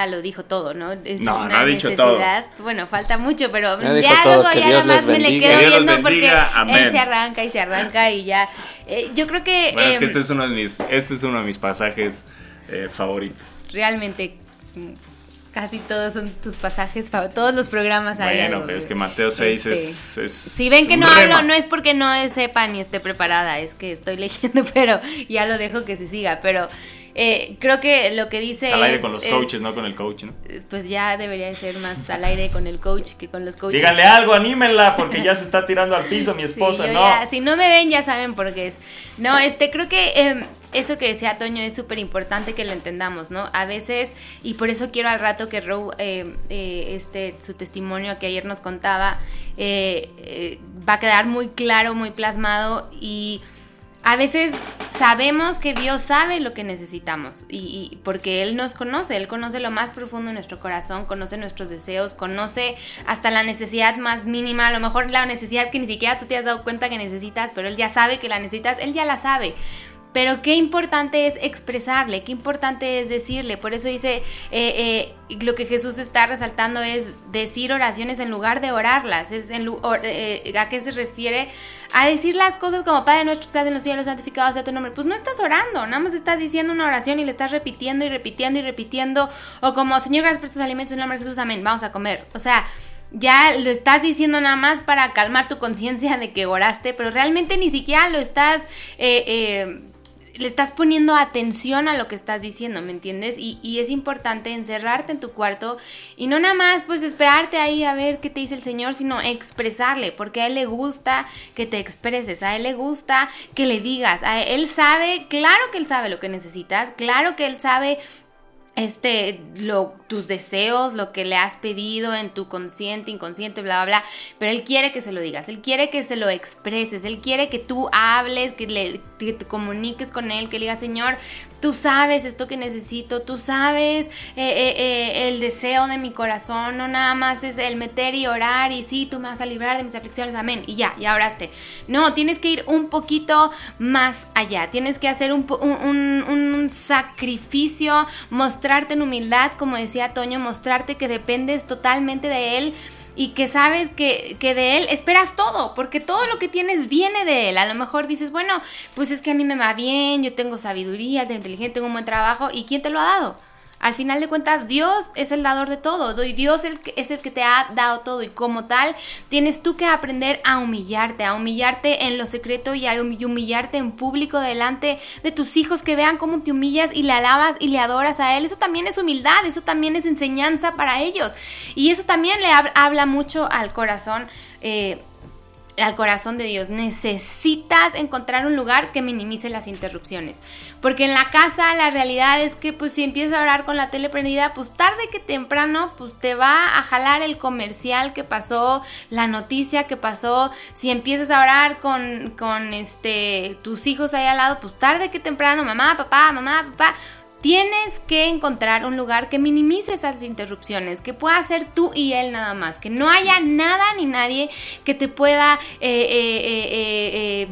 lo dijo todo, ¿no? Es no, una no ha dicho necesidad. Todo. Bueno, falta mucho, pero no ya luego todo. Ya nada más me le quedo viendo porque Amén. Él se arranca y ya. Yo creo que. Bueno, es que este es uno de mis pasajes favoritos. Realmente. Casi todos son tus pasajes, todos los programas. Bueno, pero es que Mateo 6 es si ven que no hablo, no es porque no sepa ni esté preparada, es que estoy leyendo, pero ya lo dejo que se siga, pero creo que lo que dice al aire con los coaches, no con el coach, ¿no? Pues ya debería de ser más al aire con el coach que con los coaches. Díganle algo, anímenla, porque ya se está tirando al piso mi esposa, sí, ¿no? Ya, si no me ven ya saben por qué es. No, creo que... eso que decía Toño es súper importante que lo entendamos, ¿no? A veces, y por eso quiero al rato que Ro, su testimonio que ayer nos contaba, va a quedar muy claro, muy plasmado, y a veces sabemos que Dios sabe lo que necesitamos, y porque Él nos conoce, Él conoce lo más profundo de nuestro corazón, conoce nuestros deseos, conoce hasta la necesidad más mínima, a lo mejor la necesidad que ni siquiera tú te has dado cuenta que necesitas, pero Él ya sabe que la necesitas, Él ya la sabe. Pero qué importante es expresarle, qué importante es decirle. Por eso dice, lo que Jesús está resaltando es decir oraciones en lugar de orarlas. ¿A qué se refiere? A decir las cosas como, Padre nuestro que estás en los cielos, santificado sea tu nombre. Pues no estás orando, nada más estás diciendo una oración y le estás repitiendo y repitiendo y repitiendo. O como, Señor, gracias por tus alimentos, en el nombre de Jesús, amén, vamos a comer. O sea... ya lo estás diciendo nada más para calmar tu conciencia de que oraste, pero realmente ni siquiera lo estás, le estás poniendo atención a lo que estás diciendo, ¿me entiendes? Y es importante encerrarte en tu cuarto y no nada más pues esperarte ahí a ver qué te dice el Señor, sino expresarle, porque a Él le gusta que te expreses, a Él le gusta que le digas, a Él sabe, claro que Él sabe lo que necesitas, claro que Él sabe... tus deseos, lo que le has pedido en tu consciente, inconsciente, bla, bla, bla, pero Él quiere que se lo digas, Él quiere que se lo expreses, Él quiere que tú hables, que te comuniques con Él, que le digas, Señor, tú sabes esto que necesito, tú sabes el deseo de mi corazón, no nada más es el meter y orar y sí, tú me vas a librar de mis aflicciones, amén, y ya oraste. No, tienes que ir un poquito más allá, tienes que hacer un sacrificio, mostrarte en humildad, como decía Toño, mostrarte que dependes totalmente de Él y que sabes que de Él esperas todo, porque todo lo que tienes viene de Él. A lo mejor dices, bueno, pues es que a mí me va bien, yo tengo sabiduría, tengo inteligencia, tengo un buen trabajo, ¿y quién te lo ha dado? Al final de cuentas, Dios es el dador de todo, y Dios es el que te ha dado todo, y como tal, tienes tú que aprender a humillarte en lo secreto y a humillarte en público delante de tus hijos, que vean cómo te humillas y le alabas y le adoras a Él. Eso también es humildad, eso también es enseñanza para ellos, y eso también le habla mucho al corazón al corazón de Dios. Necesitas encontrar un lugar que minimice las interrupciones, porque en la casa la realidad es que pues si empiezas a orar con la tele prendida, pues tarde que temprano pues te va a jalar el comercial que pasó, la noticia que pasó. Si empiezas a orar con tus hijos ahí al lado, pues tarde que temprano, mamá, papá. Tienes que encontrar un lugar que minimice esas interrupciones, que pueda ser tú y él nada más, que no haya nada ni nadie que te pueda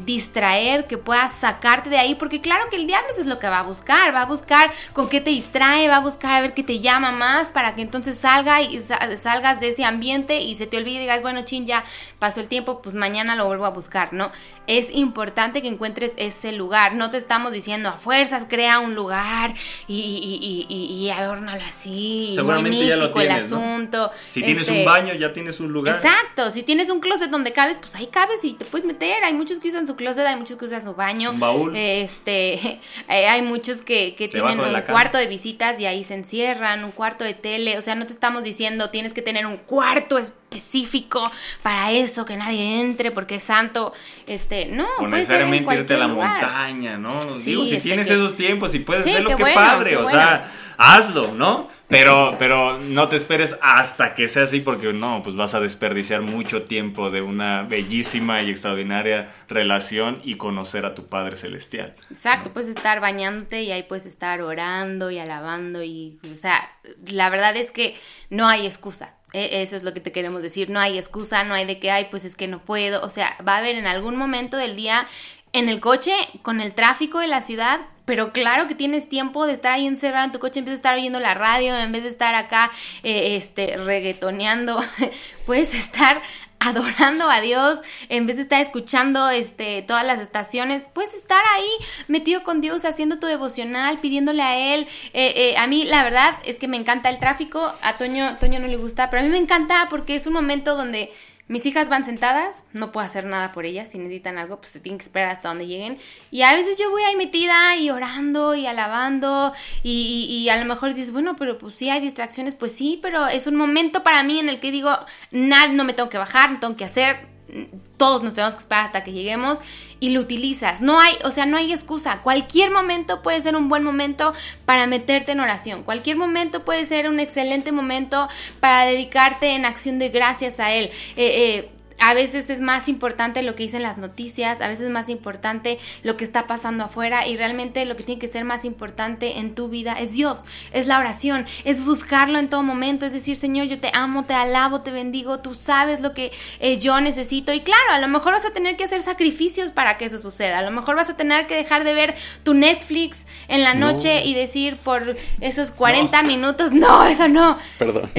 distraer, que pueda sacarte de ahí, porque claro que el diablo eso es lo que va a buscar con qué te distrae, va a buscar a ver qué te llama más para que entonces salgas de ese ambiente y se te olvide y digas, bueno, chin, ya pasó el tiempo, pues mañana lo vuelvo a buscar, ¿no? Es importante que encuentres ese lugar. No te estamos diciendo a fuerzas crea un lugar y adórnalo así. Seguramente ya lo tienes, el asunto, ¿no? Si tienes un baño, ya tienes un lugar. Exacto, si tienes un closet donde cabes, pues ahí cabes y te puedes meter. Hay muchos que usan su closet, hay muchos que usan su baño. Un baúl. Hay muchos que tienen un cuarto de visitas y ahí se encierran, un cuarto de tele. O sea, no te estamos diciendo tienes que tener un cuarto específico para eso, que nadie entre porque es santo. No, o puede ser en cualquier irte a la lugar. Montaña, ¿no? Sí, digo, si tienes esos tiempos y puedes hacerlo, qué bueno, padre, qué bueno. O sea, hazlo, ¿no? Pero no te esperes hasta que sea así, porque no, pues vas a desperdiciar mucho tiempo de una bellísima y extraordinaria relación y conocer a tu Padre Celestial. Exacto, ¿no? Puedes estar bañándote y ahí puedes estar orando y alabando y, o sea, la verdad es que no hay excusa. Eso es lo que te queremos decir, no hay excusa, no hay de que, ay, pues es que no puedo. O sea, va a haber en algún momento del día, en el coche, con el tráfico de la ciudad, pero claro que tienes tiempo de estar ahí encerrado en tu coche, en vez de estar oyendo la radio, en vez de estar acá reguetoneando, puedes estar adorando a Dios, en vez de estar escuchando todas las estaciones, puedes estar ahí metido con Dios, haciendo tu devocional, pidiéndole a Él. A mí la verdad es que me encanta el tráfico, a Toño no le gusta, pero a mí me encanta porque es un momento donde mis hijas van sentadas, no puedo hacer nada por ellas, si necesitan algo, pues se tienen que esperar hasta donde lleguen. Y a veces yo voy ahí metida y orando y alabando y a lo mejor dices, bueno, pero pues sí hay distracciones, pues sí, pero es un momento para mí en el que digo, nada, no me tengo que bajar, no tengo que hacer, todos nos tenemos que esperar hasta que lleguemos. Y lo utilizas, no hay excusa. Cualquier momento puede ser un buen momento para meterte en oración, cualquier momento puede ser un excelente momento para dedicarte en acción de gracias a Él. A veces es más importante lo que dicen las noticias, a veces es más importante lo que está pasando afuera, y realmente lo que tiene que ser más importante en tu vida es Dios, es la oración, es buscarlo en todo momento, es decir, Señor, yo te amo, te alabo, te bendigo, tú sabes lo que yo necesito. Y claro, a lo mejor vas a tener que hacer sacrificios para que eso suceda, a lo mejor vas a tener que dejar de ver tu Netflix en la noche y decir por esos 40 minutos, no, eso no. Perdón.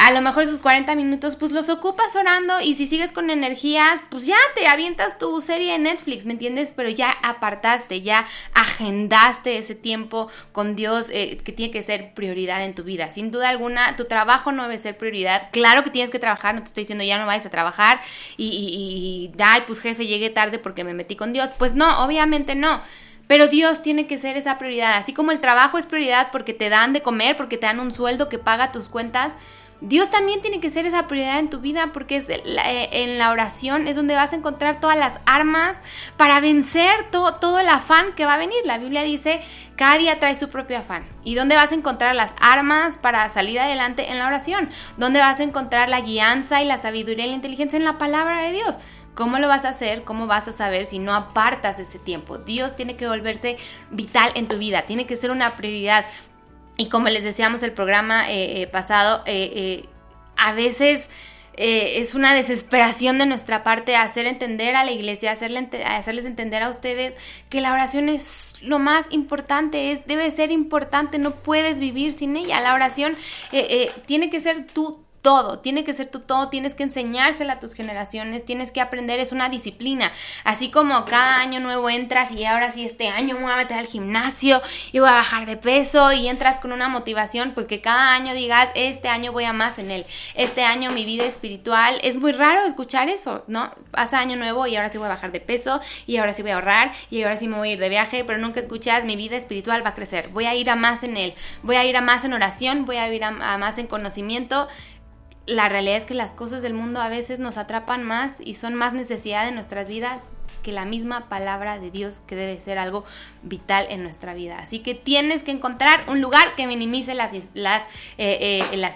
A lo mejor esos 40 minutos, pues los ocupas orando, y si sigues con energías, pues ya te avientas tu serie de Netflix, ¿me entiendes? Pero ya apartaste, ya agendaste ese tiempo con Dios, que tiene que ser prioridad en tu vida. Sin duda alguna, tu trabajo no debe ser prioridad. Claro que tienes que trabajar, no te estoy diciendo ya no vayas a trabajar y ay, pues jefe, llegué tarde porque me metí con Dios. Pues no, obviamente no. Pero Dios tiene que ser esa prioridad. Así como el trabajo es prioridad porque te dan de comer, porque te dan un sueldo que paga tus cuentas, Dios también tiene que ser esa prioridad en tu vida, porque es en la oración es donde vas a encontrar todas las armas para vencer todo el afán que va a venir. La Biblia dice, cada día trae su propio afán. ¿Y dónde vas a encontrar las armas para salir adelante? En la oración. ¿Dónde vas a encontrar la guianza y la sabiduría y la inteligencia? En la palabra de Dios. ¿Cómo lo vas a hacer? ¿Cómo vas a saber si no apartas ese tiempo? Dios tiene que volverse vital en tu vida, tiene que ser una prioridad. Y como les decíamos el programa pasado, a veces es una desesperación de nuestra parte hacer entender a la iglesia, hacerles entender a ustedes que la oración es lo más importante, debe ser importante, no puedes vivir sin ella. La oración tiene que ser tu todo, tiene que ser tu todo, tienes que enseñársela a tus generaciones, tienes que aprender, es una disciplina. Así como cada año nuevo entras y ahora sí este año me voy a meter al gimnasio y voy a bajar de peso, y entras con una motivación, pues que cada año digas, este año voy a más en él, este año mi vida espiritual. Es muy raro escuchar eso, ¿no? Pasa año nuevo y ahora sí voy a bajar de peso, y ahora sí voy a ahorrar, y ahora sí me voy a ir de viaje, pero nunca escuchas, mi vida espiritual va a crecer, voy a ir a más en él, voy a ir a más en oración, voy a ir a más en conocimiento. la realidad es que las cosas del mundo a veces nos atrapan más y son más necesidad de nuestras vidas que la misma palabra de Dios, que debe ser algo vital en nuestra vida. Así que tienes que encontrar un lugar que minimice las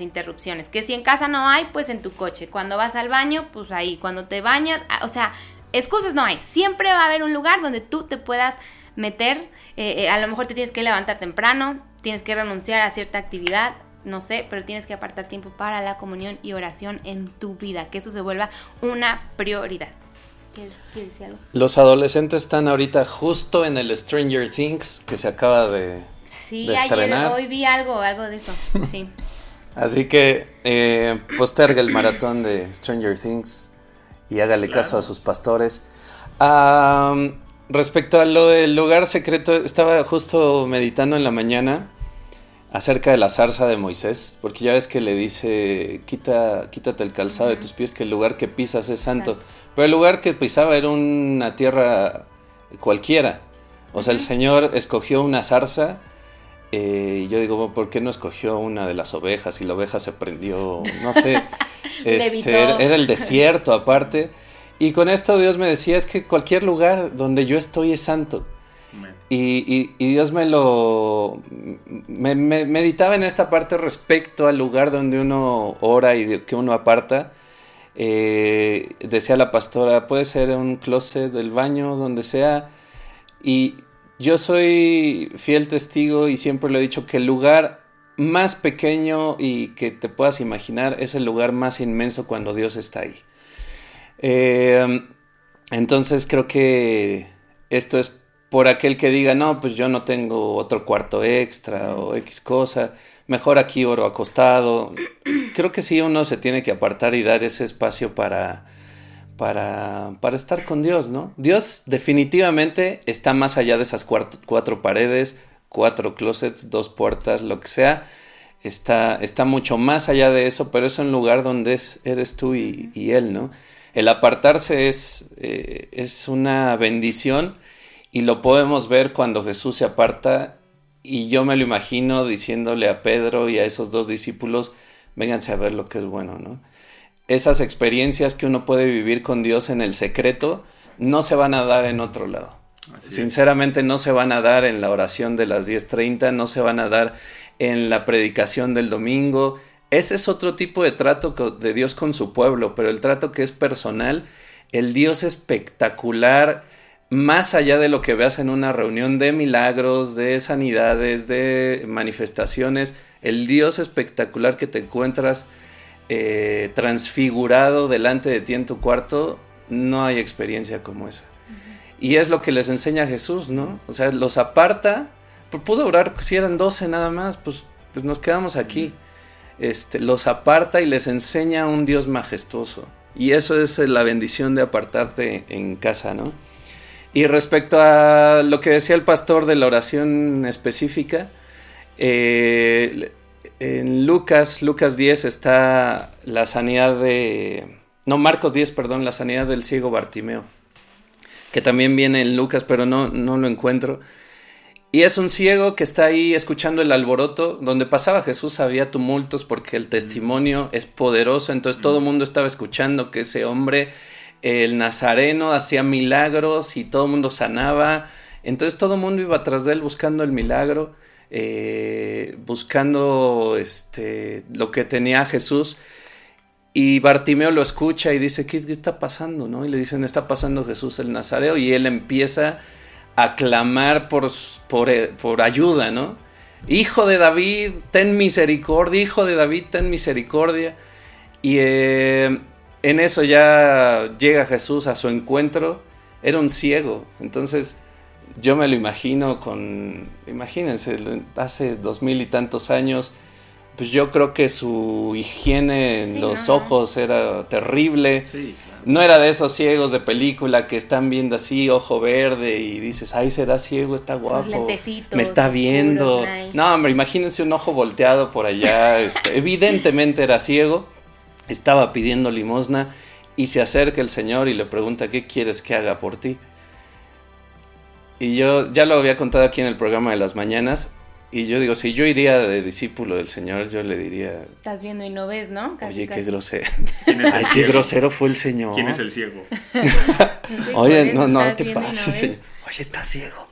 interrupciones. Que si en casa no hay, pues en tu coche. Cuando vas al baño, pues ahí. Cuando te bañas, o sea, excusas no hay. Siempre va a haber un lugar donde tú te puedas meter. A lo mejor te tienes que levantar temprano, tienes que renunciar a cierta actividad, no sé, pero tienes que apartar tiempo para la comunión y oración en tu vida. Que eso se vuelva una prioridad. ¿Quieres decir algo? Los adolescentes están ahorita justo en el Stranger Things que se acaba de, sí, de estrenar. Sí, hoy vi algo de eso, sí. Así que posterga el maratón de Stranger Things y hágale caso a sus pastores. Respecto a lo del lugar secreto, estaba justo meditando en la mañana acerca de la zarza de Moisés, porque ya ves que le dice, quítate el calzado de tus pies, que el lugar que pisas es santo. Exacto. Pero el lugar que pisaba era una tierra cualquiera. O sea, el Señor escogió una zarza, y yo digo, ¿por qué no escogió una de las ovejas? Y la oveja se prendió, no sé, era el desierto aparte. Y con esto Dios me decía, es que cualquier lugar donde yo estoy es santo. Y Dios me meditaba en esta parte respecto al lugar donde uno ora y que uno aparta. Decía la pastora, puede ser un closet del baño, donde sea. Y yo soy fiel testigo y siempre lo he dicho, que el lugar más pequeño y que te puedas imaginar es el lugar más inmenso cuando Dios está ahí. Entonces creo que esto es por aquel que diga, no, pues yo no tengo otro cuarto extra o X cosa, mejor aquí oro acostado. Creo que sí, uno se tiene que apartar y dar ese espacio para estar con Dios, ¿no? Dios definitivamente está más allá de esas cuatro paredes, 4 closets, 2 puertas, lo que sea. Está mucho más allá de eso, pero es un lugar donde eres tú y Él, ¿no? El apartarse es una bendición. Y lo podemos ver cuando Jesús se aparta, y yo me lo imagino diciéndole a Pedro y a esos 2 discípulos, vénganse a ver lo que es bueno, ¿no? Esas experiencias que uno puede vivir con Dios en el secreto no se van a dar en otro lado. Así sinceramente es. No se van a dar en la oración de las 10:30, no se van a dar en la predicación del domingo. Ese es otro tipo de trato de Dios con su pueblo, pero el trato que es personal, el Dios espectacular, más allá de lo que veas en una reunión de milagros, de sanidades, de manifestaciones, el Dios espectacular que te encuentras transfigurado delante de ti en tu cuarto, no hay experiencia como esa. Uh-huh. Y es lo que les enseña Jesús, ¿no? O sea, los aparta, pues pudo orar, si eran 12 nada más, pues nos quedamos aquí. Los aparta y les enseña a un Dios majestuoso. Y eso es la bendición de apartarte en casa, ¿no? Y respecto a lo que decía el pastor de la oración específica, en Lucas 10 está la sanidad Marcos 10, perdón, la sanidad del ciego Bartimeo, que también viene en Lucas, pero no lo encuentro. Y es un ciego que está ahí escuchando el alboroto, donde pasaba Jesús había tumultos porque el testimonio es poderoso, entonces todo el mundo estaba escuchando que ese hombre, el nazareno, hacía milagros y todo el mundo sanaba. Entonces todo el mundo iba tras de él buscando el milagro, buscando lo que tenía Jesús. Y Bartimeo lo escucha y dice, ¿qué está pasando? ¿No? Y le dicen, está pasando Jesús el Nazareo. Y él empieza a clamar por ayuda, ¿no? Hijo de David, ten misericordia. Hijo de David, ten misericordia. Y en eso ya llega Jesús a su encuentro. Era un ciego, entonces yo me lo imagino imagínense, hace 2000 y tantos años, pues yo creo que su higiene en los ojos era terrible. Sí, claro. No era de esos ciegos de película que están viendo así, ojo verde, y dices, ay, será ciego, está guapo, me está viendo. Oscuros, no, hombre, imagínense un ojo volteado por allá. Evidentemente era ciego. Estaba pidiendo limosna y se acerca el Señor y le pregunta, ¿qué quieres que haga por ti? Y yo ya lo había contado aquí en el programa de las mañanas, Y yo digo, si yo iría de discípulo del Señor, yo le diría... Estás viendo y no ves, ¿no? Casi, oye, casi. Qué grosero. Ay, qué grosero fue el Señor. ¿Quién es el ciego? Oye, no, no te pases, Señor. Oye, estás ciego.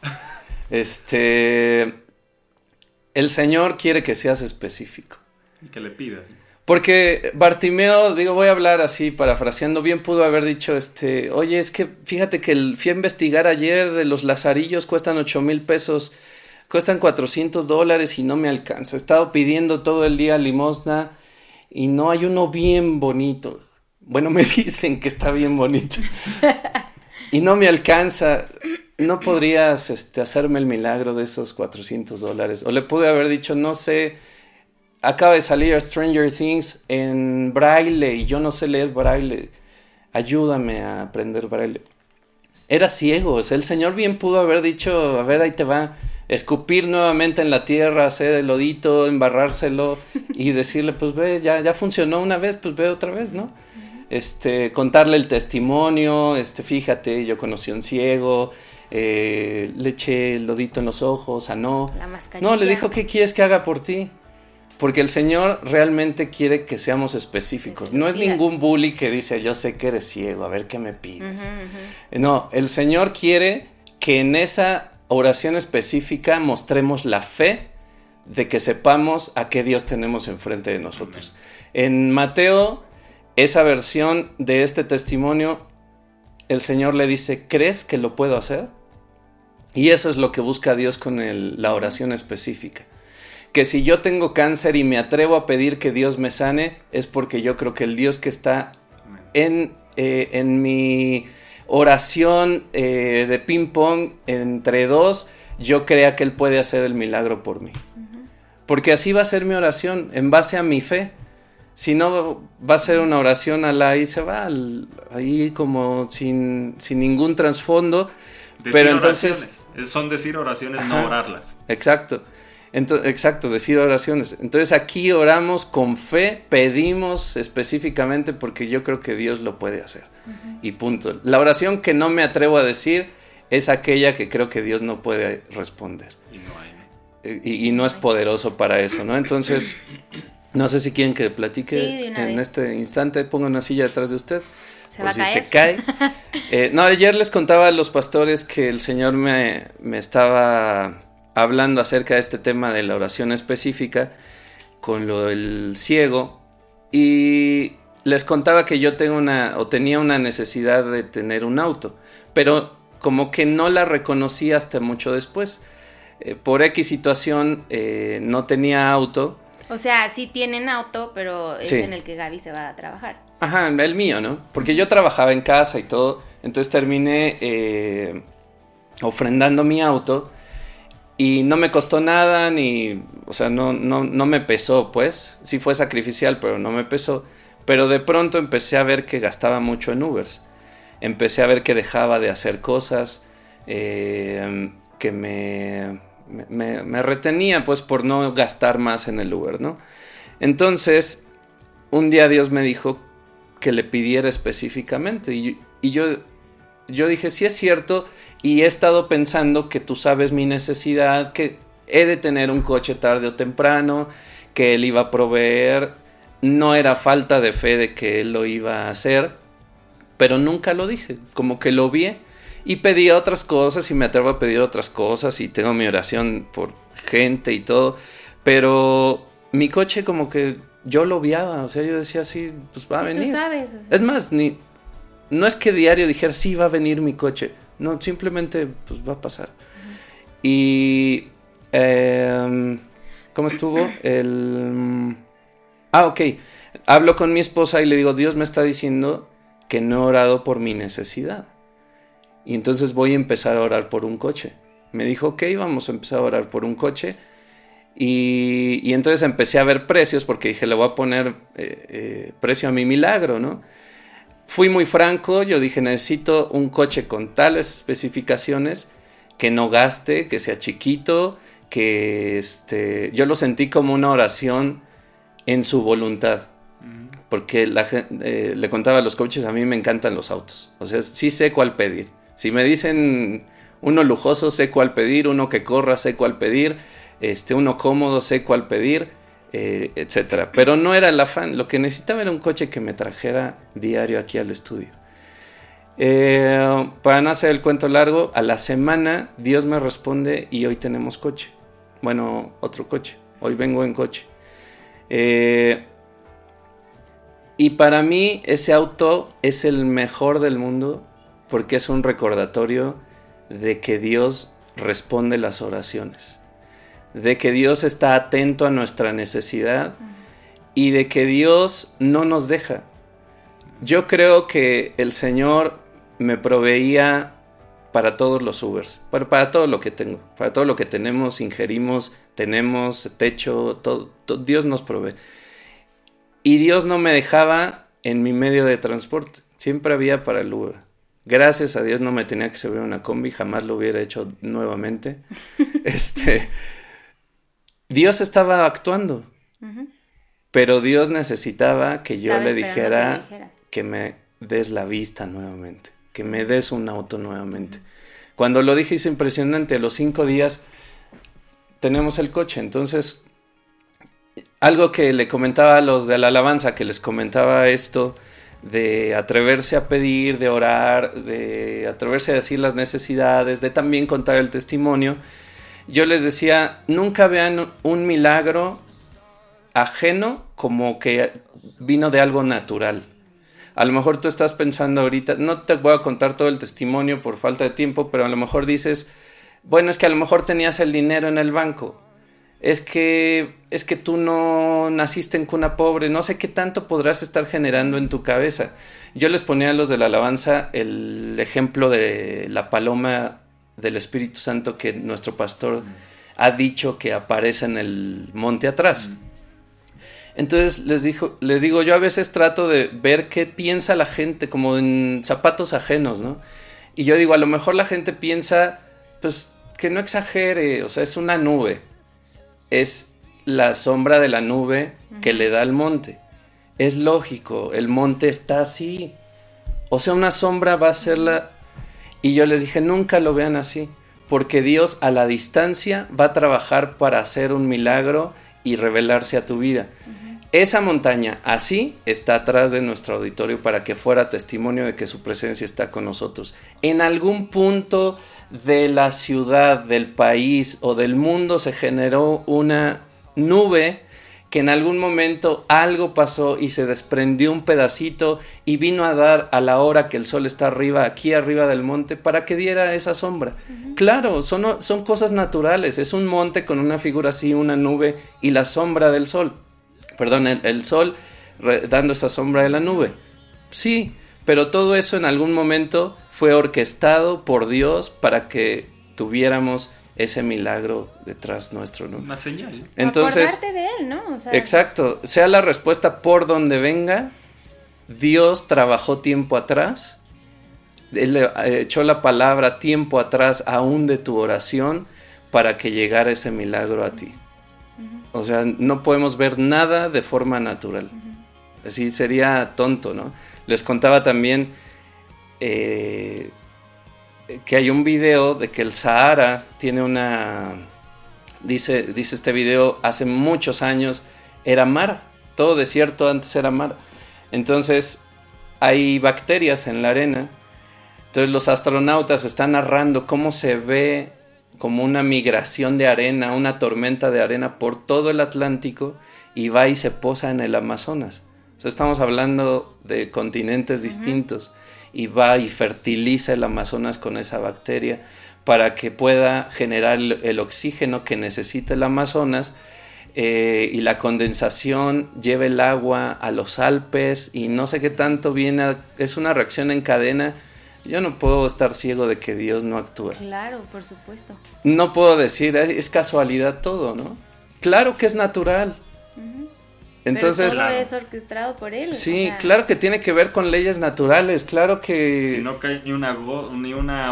El Señor quiere que seas específico. Y que le pidas. Porque Bartimeo, digo, voy a hablar así, parafraseando, bien pudo haber dicho, oye, es que fíjate que fui a investigar ayer de los lazarillos, cuestan 8,000 pesos... Cuestan $400 y no me alcanza. He estado pidiendo todo el día limosna y no hay uno bien bonito. Bueno, me dicen que está bien bonito. Y no me alcanza. ¿No podrías hacerme el milagro de esos $400? O le pude haber dicho, no sé, acaba de salir Stranger Things en braille y yo no sé leer braille. Ayúdame a aprender braille. Era ciego. O sea, el Señor bien pudo haber dicho, a ver, ahí te va. Escupir nuevamente en la tierra, hacer el lodito, embarrárselo y decirle, pues ve, ya funcionó una vez, pues ve otra vez, ¿no? Contarle el testimonio, fíjate, yo conocí a un ciego, le eché el lodito en los ojos, sanó. La mascarilla. No, le dijo, ¿qué quieres que haga por ti? Porque el Señor realmente quiere que seamos específicos. No es ningún bully que dice, yo sé que eres ciego, a ver qué me pides. Uh-huh, uh-huh. No, el Señor quiere que en esa oración específica mostremos la fe de que sepamos a qué Dios tenemos enfrente de nosotros. En Mateo, esa versión de este testimonio, el Señor le dice, ¿crees que lo puedo hacer? Y eso es lo que busca Dios con la oración específica. Que si yo tengo cáncer y me atrevo a pedir que Dios me sane, es porque yo creo que el Dios que está en mi oración de ping pong entre dos, yo crea que Él puede hacer el milagro por mí. Uh-huh. Porque así va a ser mi oración, en base a mi fe. Si no, va a ser una oración ahí se va, ahí como sin ningún trasfondo. Pero entonces son decir oraciones, ajá, no orarlas. Exacto. Exacto, decir oraciones. Entonces aquí oramos con fe, pedimos específicamente porque yo creo que Dios lo puede hacer. Uh-huh. Y punto. La oración que no me atrevo a decir es aquella que creo que Dios no puede responder. Y no hay. Y no es poderoso para eso, ¿no? Entonces, no sé si quieren que platique en vez. Este instante. Pongo una silla detrás de usted. Se va a caer. Se cae. No, ayer les contaba a los pastores que el Señor me estaba hablando acerca de este tema de la oración específica con lo del ciego, y les contaba que yo tenía una necesidad de tener un auto, pero como que no la reconocí hasta mucho después. Por X situación no tenía auto. O sea, sí tienen auto, pero es en el que Gaby se va a trabajar. Ajá, el mío, ¿no? Porque yo trabajaba en casa y todo, entonces terminé ofrendando mi auto. Y no me costó nada, o sea, no me pesó, pues. Sí fue sacrificial, pero no me pesó. Pero de pronto empecé a ver que gastaba mucho en Ubers. Empecé a ver que dejaba de hacer cosas, que me retenía, pues, por no gastar más en el Uber, ¿no? Entonces, un día Dios me dijo que le pidiera específicamente. Y yo dije, sí es cierto, y he estado pensando que tú sabes mi necesidad, que he de tener un coche tarde o temprano, que Él iba a proveer. No era falta de fe de que Él lo iba a hacer, pero nunca lo dije, como que lo vi y pedí otras cosas y me atrevo a pedir otras cosas y tengo mi oración por gente y todo, pero mi coche como que yo lo viaba, o sea, yo decía sí, pues va a venir. Tú sabes. Es más, no es que diario dijera, sí, va a venir mi coche. No, simplemente, pues, va a pasar. Uh-huh. Y, ¿cómo estuvo? Ok. Hablo con mi esposa y le digo, Dios me está diciendo que no he orado por mi necesidad. Y entonces voy a empezar a orar por un coche. Me dijo, ok, vamos a empezar a orar por un coche. Y entonces empecé a ver precios porque dije, le voy a poner precio a mi milagro, ¿no? Fui muy franco, yo dije, necesito un coche con tales especificaciones, que no gaste, que sea chiquito, que yo lo sentí como una oración en su voluntad, porque le contaba a los coaches, a mí me encantan los autos, o sea, sí sé cuál pedir, si me dicen uno lujoso sé cuál pedir, uno que corra sé cuál pedir, uno cómodo, seco al pedir, etcétera. Pero no era el afán, lo que necesitaba era un coche que me trajera diario aquí al estudio. Para no hacer el cuento largo, a la semana Dios me responde y hoy tenemos coche. Bueno, otro coche. Hoy vengo en coche. Y para mí ese auto es el mejor del mundo porque es un recordatorio de que Dios responde las oraciones, de que Dios está atento a nuestra necesidad y de que Dios no nos deja. Yo creo que el Señor me proveía para todos los Ubers, para todo lo que tengo, para todo lo que tenemos, ingerimos, tenemos techo, todo, Dios nos provee. Y Dios no me dejaba en mi medio de transporte, siempre había para el Uber. Gracias a Dios no me tenía que subir una combi, jamás lo hubiera hecho nuevamente. Dios estaba actuando, uh-huh. Pero Dios necesitaba que yo le dijera que me des la vista nuevamente, que me des un auto nuevamente. Uh-huh. Cuando lo dije, es impresionante, a los 5 días tenemos el coche. Entonces, algo que le comentaba a los de la alabanza, que les comentaba esto, de atreverse a pedir, de orar, de atreverse a decir las necesidades, de también contar el testimonio. Yo les decía, nunca vean un milagro ajeno como que vino de algo natural. A lo mejor tú estás pensando ahorita, no te voy a contar todo el testimonio por falta de tiempo, pero a lo mejor dices, bueno, es que a lo mejor tenías el dinero en el banco. Es que tú no naciste en cuna pobre, no sé qué tanto podrás estar generando en tu cabeza. Yo les ponía a los de la alabanza el ejemplo de la paloma del Espíritu Santo que nuestro pastor ha dicho que aparece en el monte atrás. Entonces les digo, yo a veces trato de ver qué piensa la gente, como en zapatos ajenos, ¿no? Y yo digo, a lo mejor la gente piensa, pues, que no exagere, o sea, es una nube. Es la sombra de la nube que le da al monte. Es lógico, el monte está así. O sea, una sombra va a ser la... Y yo les dije, nunca lo vean así, porque Dios a la distancia va a trabajar para hacer un milagro y revelarse a tu vida. Esa montaña así está atrás de nuestro auditorio para que fuera testimonio de que su presencia está con nosotros. En algún punto de la ciudad, del país o del mundo se generó una nube que en algún momento algo pasó y se desprendió un pedacito y vino a dar a la hora que el sol está arriba, aquí arriba del monte, para que diera esa sombra. Uh-huh. Claro, son cosas naturales, es un monte con una figura así, una nube y la sombra del sol. Perdón, el sol dando esa sombra de la nube. Sí, pero todo eso en algún momento fue orquestado por Dios para que tuviéramos ese milagro detrás nuestro, ¿no? Una señal. Entonces, acordarte de él, ¿no? O sea, exacto, sea la respuesta por donde venga, Dios trabajó tiempo atrás, él echó la palabra tiempo atrás aún de tu oración para que llegara ese milagro a ti. O sea, no podemos ver nada de forma natural. Así sería tonto, ¿no? Les contaba también que hay un video de que el Sahara tiene una... Dice este video, hace muchos años era mar. Todo desierto antes era mar. Entonces hay bacterias en la arena. Entonces los astronautas están narrando cómo se ve... como una migración de arena, una tormenta de arena por todo el Atlántico y va y se posa en el Amazonas. O sea, estamos hablando de continentes distintos y va y fertiliza el Amazonas con esa bacteria para que pueda generar el oxígeno que necesita el Amazonas y la condensación lleva el agua a los Alpes y no sé qué tanto viene, es una reacción en cadena. Yo no puedo estar ciego de que Dios no actúa. Claro, por supuesto. No puedo decir, es casualidad todo, ¿no? Claro que es natural. Uh-huh. Entonces, pero todo es orquestado por él. Sí, o sea, claro que tiene que ver con leyes naturales, claro que... Si no cae ni una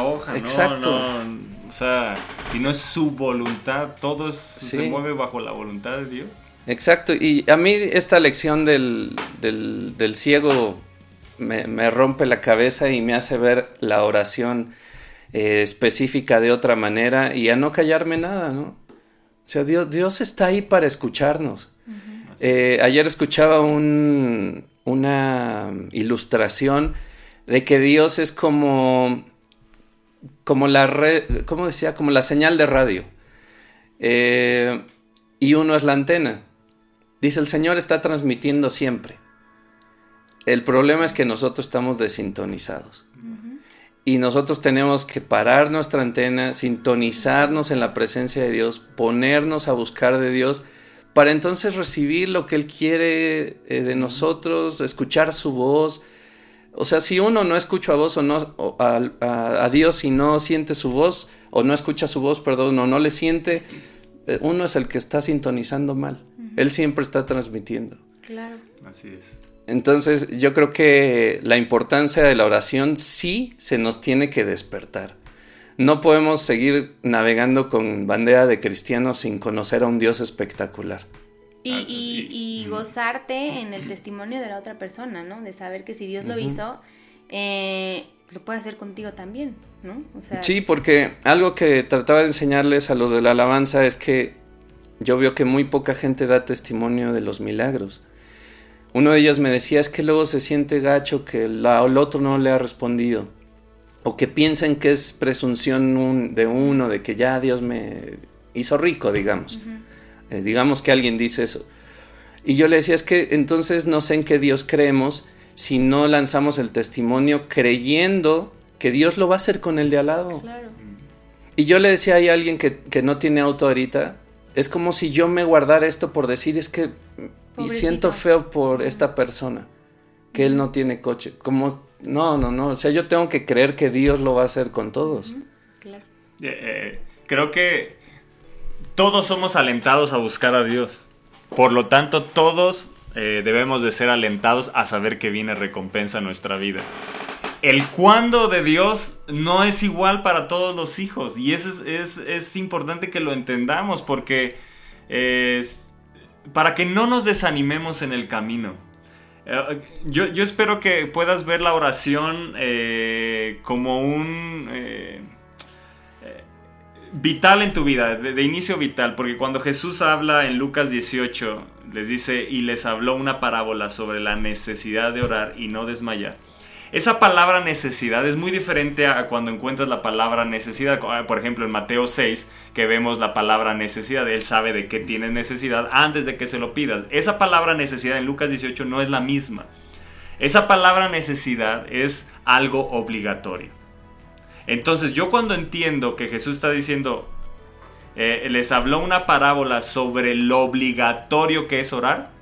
hoja, exacto. ¿No? No, o sea, si no es su voluntad, todo sí. Se mueve bajo la voluntad de Dios. Exacto, y a mí esta lección del ciego... Me rompe la cabeza y me hace ver la oración específica de otra manera y a no callarme nada, ¿no? O sea, Dios está ahí para escucharnos. Uh-huh. Ayer escuchaba una ilustración de que Dios es como la señal de radio. Y uno es la antena. Dice, el Señor está transmitiendo siempre. El problema es que nosotros estamos desintonizados. Uh-huh. Y nosotros tenemos que parar nuestra antena, sintonizarnos en la presencia de Dios, ponernos a buscar de Dios, para entonces recibir lo que Él quiere de nosotros, escuchar su voz. O sea, si uno no escucha a Dios y no siente su voz, o no escucha su voz, perdón, o no le siente, uno es el que está sintonizando mal. Uh-huh. Él siempre está transmitiendo. Claro. Así es. Entonces, yo creo que la importancia de la oración sí se nos tiene que despertar. No podemos seguir navegando con bandera de cristianos sin conocer a un Dios espectacular. Y gozarte en el testimonio de la otra persona, ¿no? De saber que si Dios lo hizo, lo puede hacer contigo también, ¿no? O sea, sí, porque algo que trataba de enseñarles a los de la alabanza es que yo veo que muy poca gente da testimonio de los milagros. Uno de ellos me decía, es que luego se siente gacho que el otro no le ha respondido, o que piensan que es presunción de uno, de que ya Dios me hizo rico, digamos. Uh-huh. Digamos que alguien dice eso. Y yo le decía, es que entonces no sé en qué Dios creemos si no lanzamos el testimonio creyendo que Dios lo va a hacer con el de al lado. Claro. Y yo le decía, hay alguien que no tiene auto ahorita, es como si yo me guardara esto por decir, es que pobrecito, y siento feo por esta persona, que él no tiene coche. Como, no, o sea, yo tengo que creer que Dios lo va a hacer con todos. Claro. Creo que todos somos alentados a buscar a Dios. Por lo tanto, todos debemos de ser alentados a saber que viene recompensa a nuestra vida. El cuándo de Dios no es igual para todos los hijos. Y eso es importante que lo entendamos, porque para que no nos desanimemos en el camino. Yo espero que puedas ver la oración como un... vital en tu vida, de inicio vital, porque cuando Jesús habla en Lucas 18, les dice, y les habló una parábola sobre la necesidad de orar y no desmayar. Esa palabra necesidad es muy diferente a cuando encuentras la palabra necesidad. Por ejemplo, en Mateo 6, que vemos la palabra necesidad, Él sabe de qué tienes necesidad antes de que se lo pidas. Esa palabra necesidad en Lucas 18 no es la misma. Esa palabra necesidad es algo obligatorio. Entonces, yo cuando entiendo que Jesús está diciendo, les habló una parábola sobre lo obligatorio que es orar,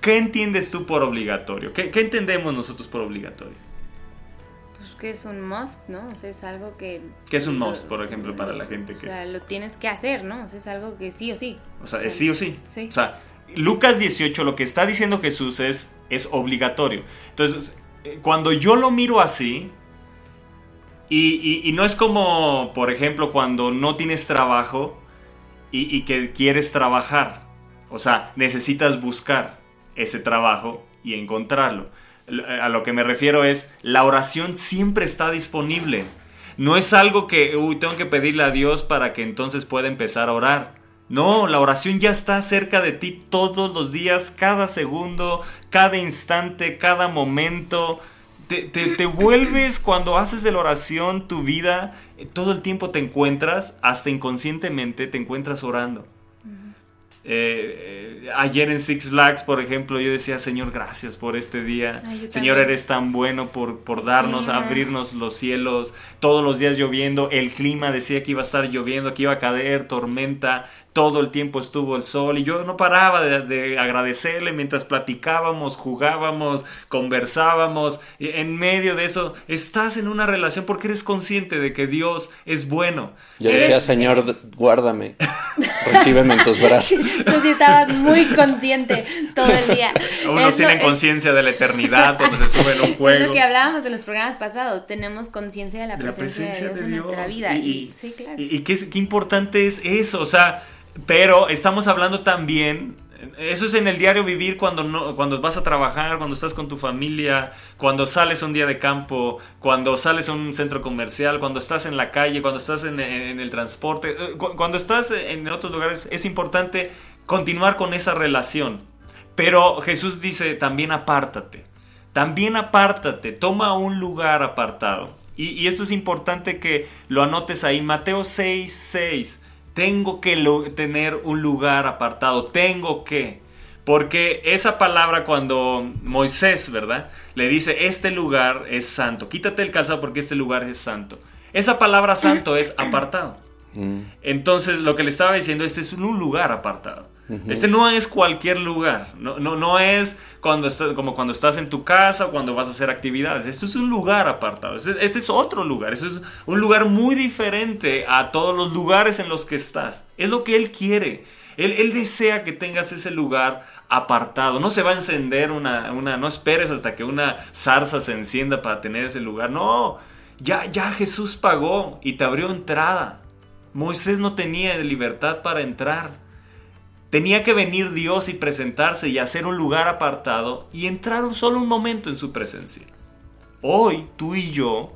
¿qué entiendes tú por obligatorio? ¿Qué entendemos nosotros por obligatorio? Pues que es un must, ¿no? O sea, es algo que... ¿Qué es un must, por ejemplo, para la gente que es? O sea, lo tienes que hacer, ¿no? O sea, es algo que sí o sí. O sea, es sí o sí. Sí. O sea, Lucas 18, lo que está diciendo Jesús es obligatorio. Entonces, cuando yo lo miro así... Y no es como, por ejemplo, cuando no tienes trabajo y que quieres trabajar. O sea, necesitas buscar ese trabajo y encontrarlo. A lo que me refiero es, la oración siempre está disponible. No es algo que, tengo que pedirle a Dios para que entonces pueda empezar a orar. No, la oración ya está cerca de ti todos los días, cada segundo, cada instante, cada momento... Te vuelves, cuando haces de la oración tu vida, todo el tiempo te encuentras, hasta inconscientemente te encuentras orando. Uh-huh. Ayer en Six Flags, por ejemplo, yo decía, Señor, gracias por este día. Ay, Señor, eres tan bueno por darnos, abrirnos los cielos, todos los días lloviendo, el clima decía que iba a estar lloviendo, que iba a caer tormenta, todo el tiempo estuvo el sol, y yo no paraba de agradecerle mientras platicábamos, jugábamos, conversábamos. En medio de eso, estás en una relación porque eres consciente de que Dios es bueno. Yo decía, Señor, guárdame, recíbeme en tus brazos. Tú sí estabas muy consciente todo el día. Unos tienen conciencia de la eternidad cuando se suben a un juego. Es lo que hablábamos en los programas pasados, tenemos conciencia de la presencia de Dios en nuestra vida. Y sí, claro. Y qué importante es eso, o sea... Pero estamos hablando también Eso es en el diario vivir, cuando vas a trabajar, cuando estás con tu familia, cuando sales un día de campo, cuando sales a un centro comercial, cuando estás en la calle, cuando estás en el transporte, cuando estás en otros lugares. Es importante continuar con esa relación. Pero Jesús dice también apártate. También apártate, toma un lugar apartado. Y esto es importante que lo anotes ahí. Mateo 6:6. Tengo que tener un lugar apartado. Tengo que. Porque esa palabra, cuando Moisés, ¿verdad?, le dice, este lugar es santo. Quítate el calzado porque este lugar es santo. Esa palabra santo es apartado. Entonces, lo que le estaba diciendo, este es un lugar apartado. Este no es cualquier lugar. No es como cuando estás en tu casa o cuando vas a hacer actividades. Esto es un lugar apartado. Este es otro lugar. Este es un lugar muy diferente a todos los lugares en los que estás. Es lo que Él quiere. Él desea que tengas ese lugar apartado. No se va a encender no esperes hasta que una zarza se encienda para tener ese lugar. No, ya Jesús pagó y te abrió entrada. Moisés no tenía libertad para entrar. Tenía que venir Dios y presentarse y hacer un lugar apartado y entrar solo un momento en su presencia. Hoy, tú y yo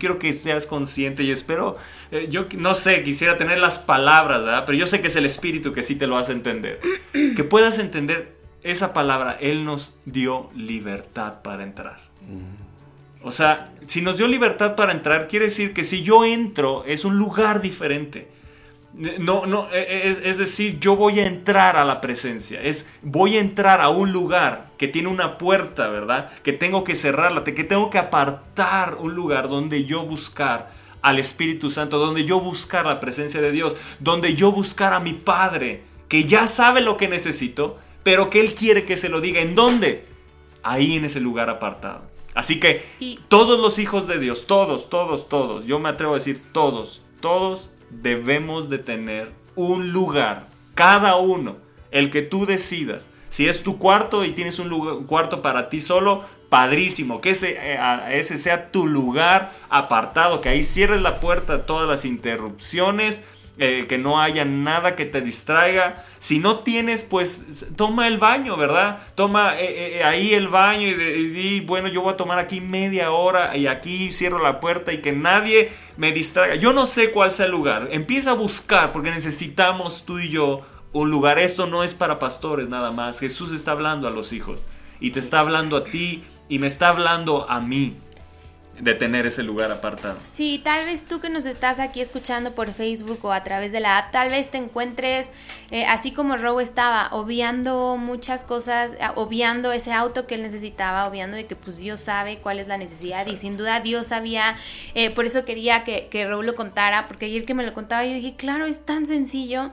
quiero que seas consciente y espero, yo no sé, quisiera tener las palabras, ¿verdad? Pero yo sé que es el Espíritu que sí te lo hace entender. Que puedas entender esa palabra, Él nos dio libertad para entrar. O sea, si nos dio libertad para entrar, quiere decir que si yo entro, es un lugar diferente. No, es decir, yo voy a entrar a la presencia, voy a entrar a un lugar que tiene una puerta, ¿verdad? Que tengo que cerrarla, que tengo que apartar un lugar donde yo buscar al Espíritu Santo, donde yo buscar la presencia de Dios, donde yo buscar a mi Padre, que ya sabe lo que necesito, pero que Él quiere que se lo diga. ¿En dónde? Ahí, en ese lugar apartado. Así que todos los hijos de Dios, todos, yo me atrevo a decir todos, debemos de tener un lugar, cada uno, el que tú decidas. Si es tu cuarto y tienes un cuarto para ti solo, padrísimo, que ese sea tu lugar apartado, que ahí cierres la puerta a todas las interrupciones, que no haya nada que te distraiga. Si no tienes, pues toma el baño, ¿verdad? Toma ahí el baño y bueno, yo voy a tomar aquí media hora y aquí cierro la puerta y que nadie me distraiga. Yo no sé cuál sea el lugar. Empieza a buscar porque necesitamos tú y yo un lugar. Esto no es para pastores nada más. Jesús está hablando a los hijos y te está hablando a ti y me está hablando a mí. De tener ese lugar apartado. Sí, tal vez tú que nos estás aquí escuchando por Facebook o a través de la app, tal vez te encuentres, así como Ro estaba, obviando muchas cosas, obviando ese auto que él necesitaba, obviando de que pues Dios sabe cuál es la necesidad. Exacto. Y sin duda Dios sabía, por eso quería que Ro lo contara, porque ayer que me lo contaba yo dije, claro, es tan sencillo.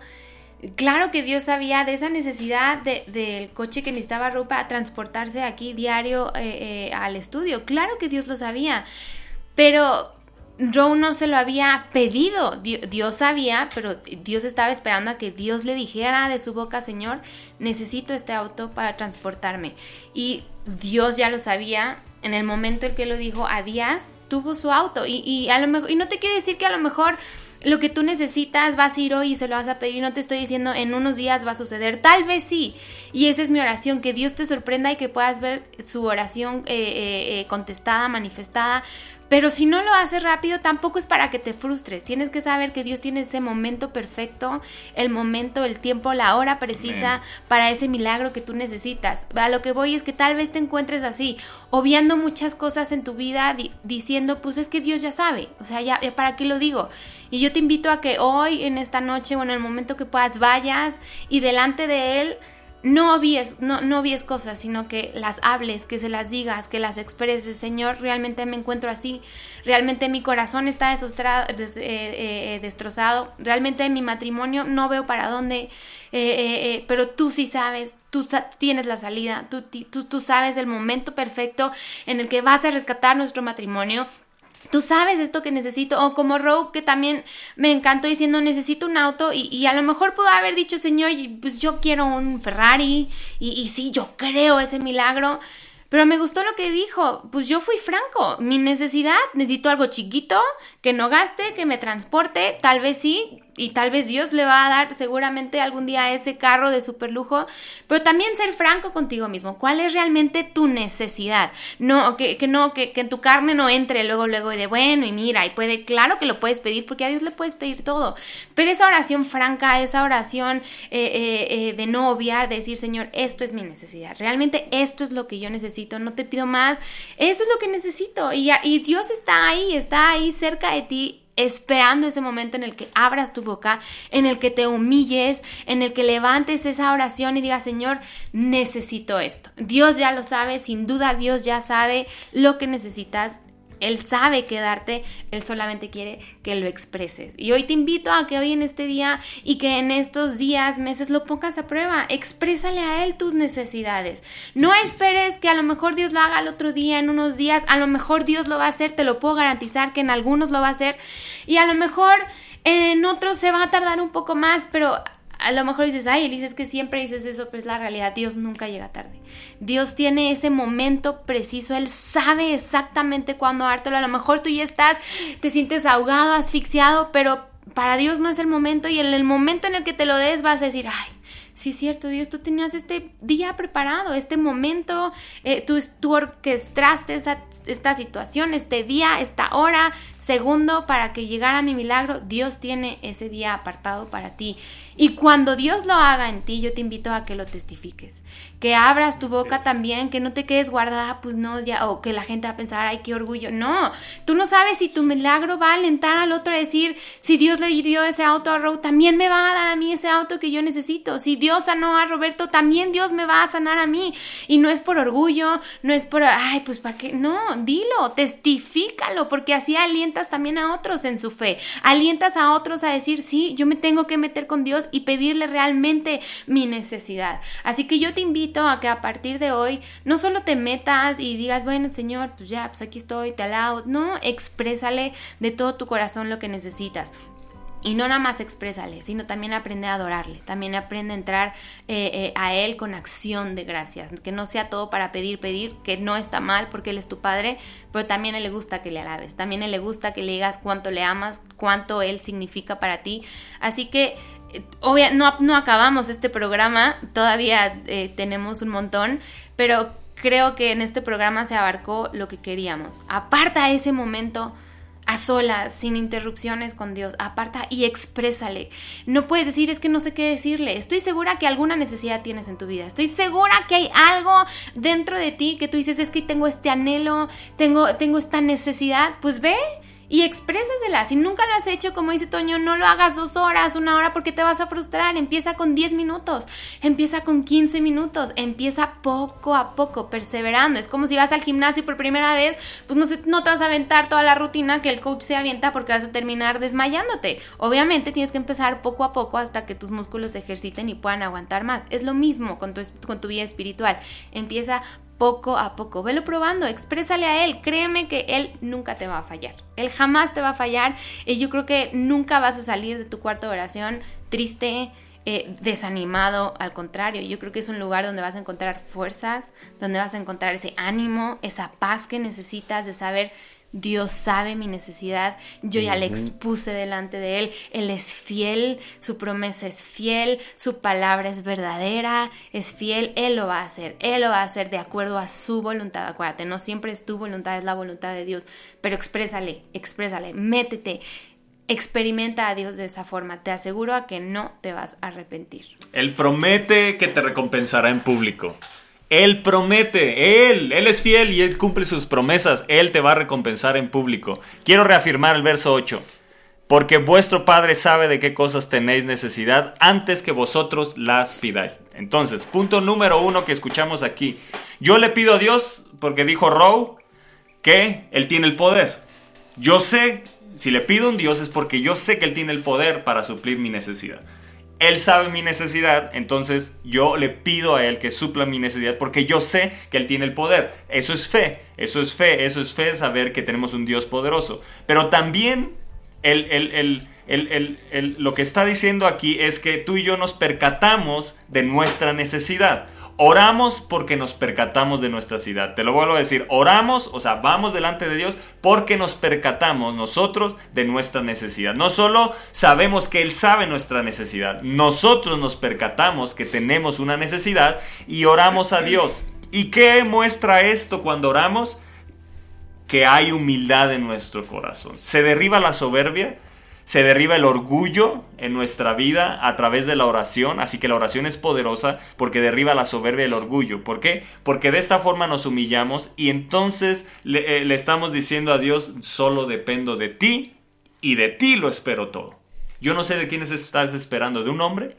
Claro que Dios sabía de esa necesidad del coche que necesitaba Ro para transportarse aquí diario al estudio. Claro que Dios lo sabía, pero Ro no se lo había pedido. Dios sabía, pero Dios estaba esperando a que Dios le dijera de su boca, Señor, necesito este auto para transportarme. Y Dios ya lo sabía. En el momento en que lo dijo a Díaz, tuvo su auto. Y a lo mejor, y no te quiero decir que a lo mejor lo que tú necesitas vas a ir hoy y se lo vas a pedir. No te estoy diciendo en unos días va a suceder. Tal vez sí. Y esa es mi oración. Que Dios te sorprenda y que puedas ver su oración contestada, manifestada. Pero si no lo haces rápido, tampoco es para que te frustres. Tienes que saber que Dios tiene ese momento perfecto, el momento, el tiempo, la hora precisa para ese milagro que tú necesitas. A lo que voy es que tal vez te encuentres así, obviando muchas cosas en tu vida, diciendo, pues es que Dios ya sabe. O sea, ya ¿para qué lo digo? Y yo te invito a que hoy, en esta noche o en el momento que puedas, vayas y delante de Él, No obvies cosas, sino que las hables, que se las digas, que las expreses. Señor, realmente me encuentro así, realmente mi corazón está destrozado, realmente en mi matrimonio no veo para dónde, pero tú sí sabes, tú tienes la salida, tú sabes el momento perfecto en el que vas a rescatar nuestro matrimonio. Tú sabes esto que necesito, o como Ro, que también me encantó diciendo, necesito un auto, y a lo mejor pudo haber dicho, Señor, pues yo quiero un Ferrari, y sí, yo creo ese milagro, pero me gustó lo que dijo, pues yo fui franco, mi necesidad, necesito algo chiquito, que no gaste, que me transporte, tal vez sí, y tal vez Dios le va a dar seguramente algún día ese carro de superlujo, pero también ser franco contigo mismo. ¿Cuál es realmente tu necesidad? No, que en tu carne no entre luego y de bueno y mira, y puede, claro que lo puedes pedir porque a Dios le puedes pedir todo, pero esa oración franca, esa oración de no obviar, de decir, Señor, esto es mi necesidad, realmente esto es lo que yo necesito, no te pido más, eso es lo que necesito, y Dios está ahí cerca de ti, esperando ese momento en el que abras tu boca, en el que te humilles, en el que levantes esa oración y digas, Señor, necesito esto. Dios ya lo sabe, sin duda Dios ya sabe lo que necesitas. Él sabe qué darte, Él solamente quiere que lo expreses. Y hoy te invito a que hoy en este día y que en estos días, meses, lo pongas a prueba. Exprésale a Él tus necesidades. No esperes que a lo mejor Dios lo haga el otro día, en unos días. A lo mejor Dios lo va a hacer, te lo puedo garantizar que en algunos lo va a hacer. Y a lo mejor en otros se va a tardar un poco más, pero... a lo mejor dices, ay, Elisa, es que siempre dices eso, pero es la realidad, Dios nunca llega tarde. Dios tiene ese momento preciso, Él sabe exactamente cuándo dártelo. A lo mejor tú ya estás, te sientes ahogado, asfixiado, pero para Dios no es el momento, y en el momento en el que te lo des vas a decir, ay, sí es cierto, Dios, tú tenías este día preparado, este momento, tú orquestaste esta situación, este día, esta hora, segundo, para que llegara mi milagro. Dios tiene ese día apartado para ti. Y cuando Dios lo haga en ti, yo te invito a que lo testifiques, que abras tu boca sí. También, que no te quedes guardada, pues no, ya, o que la gente va a pensar, ay, qué orgullo. No, tú no sabes si tu milagro va a alentar al otro a decir, si Dios le dio ese auto a Ro, también me va a dar a mí ese auto que yo necesito. Si Dios sanó a Roberto, también Dios me va a sanar a mí. Y no es por orgullo, no es por, ay, pues para qué, no, dilo, testifícalo, porque así alientas también a otros en su fe, alientas a otros a decir, sí, yo me tengo que meter con Dios y pedirle realmente mi necesidad. Así que yo te invito a que a partir de hoy, no solo te metas y digas, bueno, Señor, pues ya, pues aquí estoy, te alabo, no, exprésale de todo tu corazón lo que necesitas. Y no nada más exprésale, sino también aprende a adorarle, también aprende a entrar a Él con acción de gracias, que no sea todo para pedir, que no está mal porque Él es tu Padre, pero también a Él le gusta que le alabes, también a Él le gusta que le digas cuánto le amas, cuánto Él significa para ti. Así que obvio, no acabamos este programa, todavía tenemos un montón, pero creo que en este programa se abarcó lo que queríamos. Aparta ese momento a solas, sin interrupciones con Dios, aparta y exprésale. No puedes decir, es que no sé qué decirle. Estoy segura que alguna necesidad tienes en tu vida. Estoy segura que hay algo dentro de ti que tú dices, es que tengo este anhelo, tengo esta necesidad. Pues ve y exprésasela. Si nunca lo has hecho, como dice Toño, no lo hagas 2 horas, 1 hora, porque te vas a frustrar. Empieza con 10 minutos, empieza con 15 minutos, empieza poco a poco, perseverando. Es como si vas al gimnasio por primera vez, pues no te vas a aventar toda la rutina que el coach se avienta porque vas a terminar desmayándote. Obviamente tienes que empezar poco a poco hasta que tus músculos se ejerciten y puedan aguantar más. Es lo mismo con tu vida espiritual. Empieza poco a poco, velo probando, exprésale a Él, créeme que Él nunca te va a fallar, Él jamás te va a fallar, y yo creo que nunca vas a salir de tu cuarto de oración triste, desanimado. Al contrario, yo creo que es un lugar donde vas a encontrar fuerzas, donde vas a encontrar ese ánimo, esa paz que necesitas de saber, Dios sabe mi necesidad, yo ya le expuse delante de Él, Él es fiel, su promesa es fiel, su palabra es verdadera, es fiel, Él lo va a hacer de acuerdo a su voluntad. Acuérdate, no siempre es tu voluntad, es la voluntad de Dios, pero exprésale, métete, experimenta a Dios de esa forma, te aseguro a que no te vas a arrepentir. Él promete que te recompensará en público. Él promete, Él es fiel y Él cumple sus promesas. Él te va a recompensar en público. Quiero reafirmar el verso 8. Porque vuestro Padre sabe de qué cosas tenéis necesidad antes que vosotros las pidáis. Entonces, punto número 1 que escuchamos aquí. Yo le pido a Dios, porque dijo Roe, que Él tiene el poder. Yo sé, si le pido a un Dios es porque yo sé que Él tiene el poder para suplir mi necesidad. Él sabe mi necesidad, entonces yo le pido a Él que supla mi necesidad porque yo sé que Él tiene el poder. Eso es fe, saber que tenemos un Dios poderoso. Pero también lo que está diciendo aquí es que tú y yo nos percatamos de nuestra necesidad. Oramos porque nos percatamos de nuestra ciudad. Te lo vuelvo a decir, oramos, o sea, vamos delante de Dios porque nos percatamos nosotros de nuestra necesidad. No solo sabemos que Él sabe nuestra necesidad, nosotros nos percatamos que tenemos una necesidad y oramos a Dios. ¿Y qué muestra esto cuando oramos? Que hay humildad en nuestro corazón. Se derriba la soberbia. Se derriba el orgullo en nuestra vida a través de la oración. Así que la oración es poderosa porque derriba la soberbia y el orgullo. ¿Por qué? Porque de esta forma nos humillamos y entonces le estamos diciendo a Dios, solo dependo de ti y de ti lo espero todo. Yo no sé de quién estás esperando, ¿de un hombre?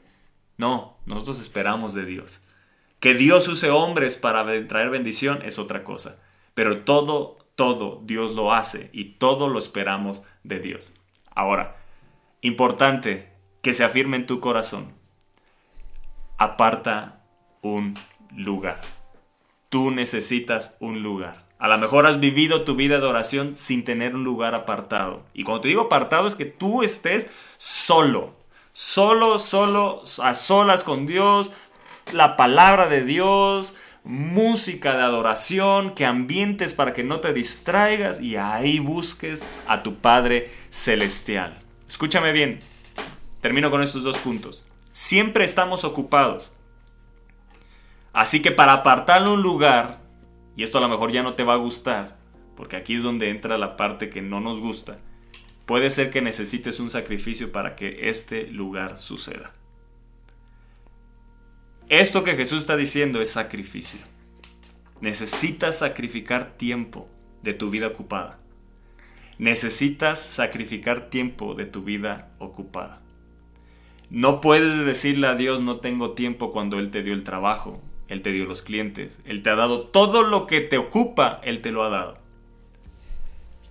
No, nosotros esperamos de Dios. Que Dios use hombres para traer bendición es otra cosa. Pero todo Dios lo hace y todo lo esperamos de Dios. Ahora, importante que se afirme en tu corazón. Aparta un lugar. Tú necesitas un lugar. A lo mejor has vivido tu vida de oración sin tener un lugar apartado. Y cuando te digo apartado es que tú estés solo, a solas con Dios, la palabra de Dios, música de adoración, que ambientes para que no te distraigas y ahí busques a tu Padre Celestial. Escúchame bien, termino con estos dos puntos. Siempre estamos ocupados. Así que para apartarle un lugar, y esto a lo mejor ya no te va a gustar, porque aquí es donde entra la parte que no nos gusta, puede ser que necesites un sacrificio para que este lugar suceda. Esto que Jesús está diciendo es sacrificio. Necesitas sacrificar tiempo de tu vida ocupada. Necesitas sacrificar tiempo de tu vida ocupada. No puedes decirle a Dios no tengo tiempo cuando Él te dio el trabajo, Él te dio los clientes, Él te ha dado todo lo que te ocupa, Él te lo ha dado.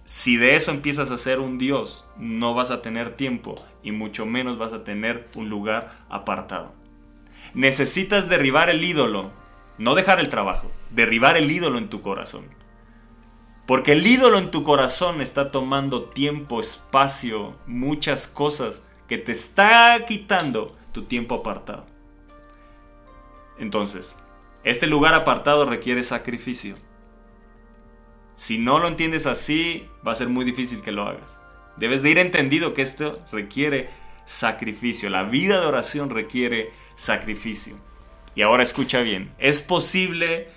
Si de eso empiezas a ser un Dios, no vas a tener tiempo y mucho menos vas a tener un lugar apartado. Necesitas derribar el ídolo, no dejar el trabajo, derribar el ídolo en tu corazón. Porque el ídolo en tu corazón está tomando tiempo, espacio, muchas cosas que te está quitando tu tiempo apartado. Entonces, este lugar apartado requiere sacrificio. Si no lo entiendes así, va a ser muy difícil que lo hagas. Debes de ir entendido que esto requiere sacrificio. La vida de oración requiere sacrificio. Y ahora escucha bien. Es posible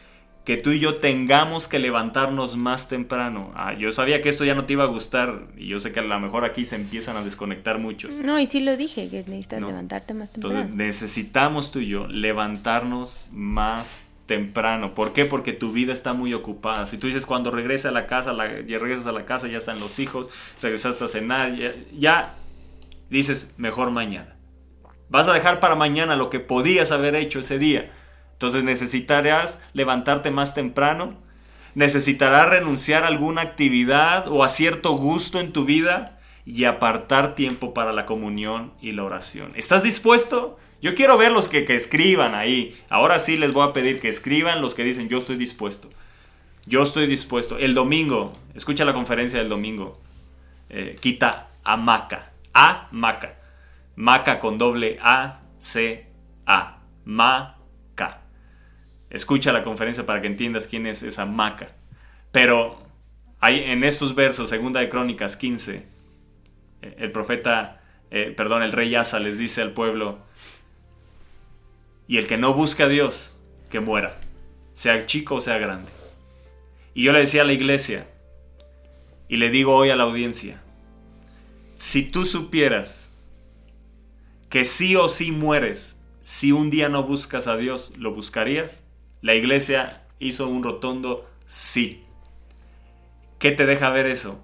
que tú y yo tengamos que levantarnos más temprano. Yo sabía que esto ya no te iba a gustar. Y yo sé que a lo mejor aquí se empiezan a desconectar muchos. No, y sí lo dije, que necesitas levantarte más temprano. Entonces necesitamos tú y yo levantarnos más temprano. ¿Por qué? Porque tu vida está muy ocupada. Si tú dices cuando regresas a la casa, ya regresas a la casa, ya están los hijos, regresaste a cenar, ya dices, mejor mañana. Vas a dejar para mañana lo que podías haber hecho ese día. Entonces necesitarás levantarte más temprano. Necesitarás renunciar a alguna actividad o a cierto gusto en tu vida y apartar tiempo para la comunión y la oración. ¿Estás dispuesto? Yo quiero ver los que escriban ahí. Ahora sí les voy a pedir que escriban los que dicen yo estoy dispuesto. Yo estoy dispuesto. El domingo, escucha la conferencia del domingo. Quita hamaca. Hamaca. Maca con doble A-C-A. Maca. Escucha la conferencia para que entiendas quién es esa Maca. Pero hay en estos versos, segunda de Crónicas 15, el rey Asa les dice al pueblo: y el que no busca a Dios, que muera, sea chico o sea grande. Y yo le decía a la iglesia, y le digo hoy a la audiencia: si tú supieras que sí o sí mueres, si un día no buscas a Dios, ¿lo buscarías? La iglesia hizo un rotundo sí. ¿Qué te deja ver eso?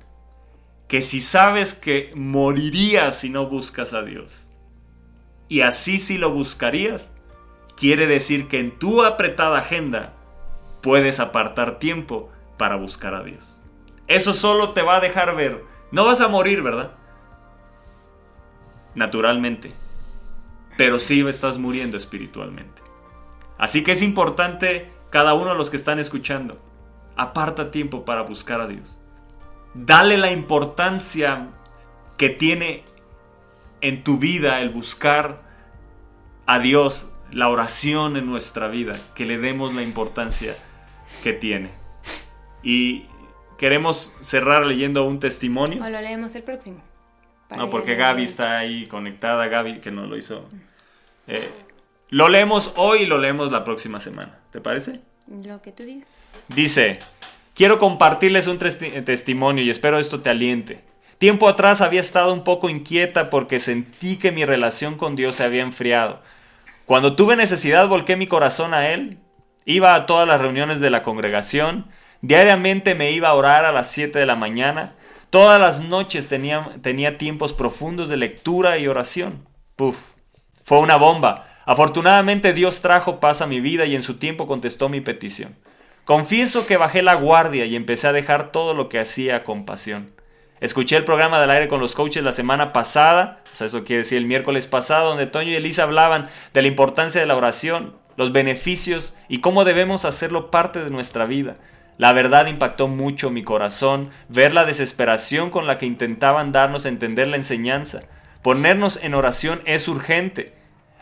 Que si sabes que morirías si no buscas a Dios, y así sí lo buscarías, quiere decir que en tu apretada agenda puedes apartar tiempo para buscar a Dios. Eso solo te va a dejar ver. No vas a morir, ¿verdad? Naturalmente. Pero sí estás muriendo espiritualmente. Así que es importante, cada uno de los que están escuchando, aparta tiempo para buscar a Dios. Dale la importancia que tiene en tu vida el buscar a Dios, la oración en nuestra vida, que le demos la importancia que tiene. Y queremos cerrar leyendo un testimonio. O lo leemos el próximo. No, porque Gaby está ahí conectada, Gaby que nos lo hizo. Lo leemos hoy y lo leemos la próxima semana. ¿Te parece? Lo que tú digas. Dice: quiero compartirles un testimonio y espero esto te aliente. Tiempo atrás había estado un poco inquieta porque sentí que mi relación con Dios se había enfriado. Cuando tuve necesidad volqué mi corazón a Él. Iba a todas las reuniones de la congregación. Diariamente me iba a orar a las 7 de la mañana. Todas las noches tenía tiempos profundos de lectura y oración. Puf, fue una bomba. Afortunadamente Dios trajo paz a mi vida y en su tiempo contestó mi petición. Confieso que bajé la guardia y empecé a dejar todo lo que hacía con pasión. Escuché el programa del Aire con los Coaches la semana pasada, o sea, eso quiere decir el miércoles pasado, donde Toño y Elisa hablaban de la importancia de la oración, los beneficios y cómo debemos hacerlo parte de nuestra vida. La verdad impactó mucho mi corazón, ver la desesperación con la que intentaban darnos a entender la enseñanza. Ponernos en oración es urgente.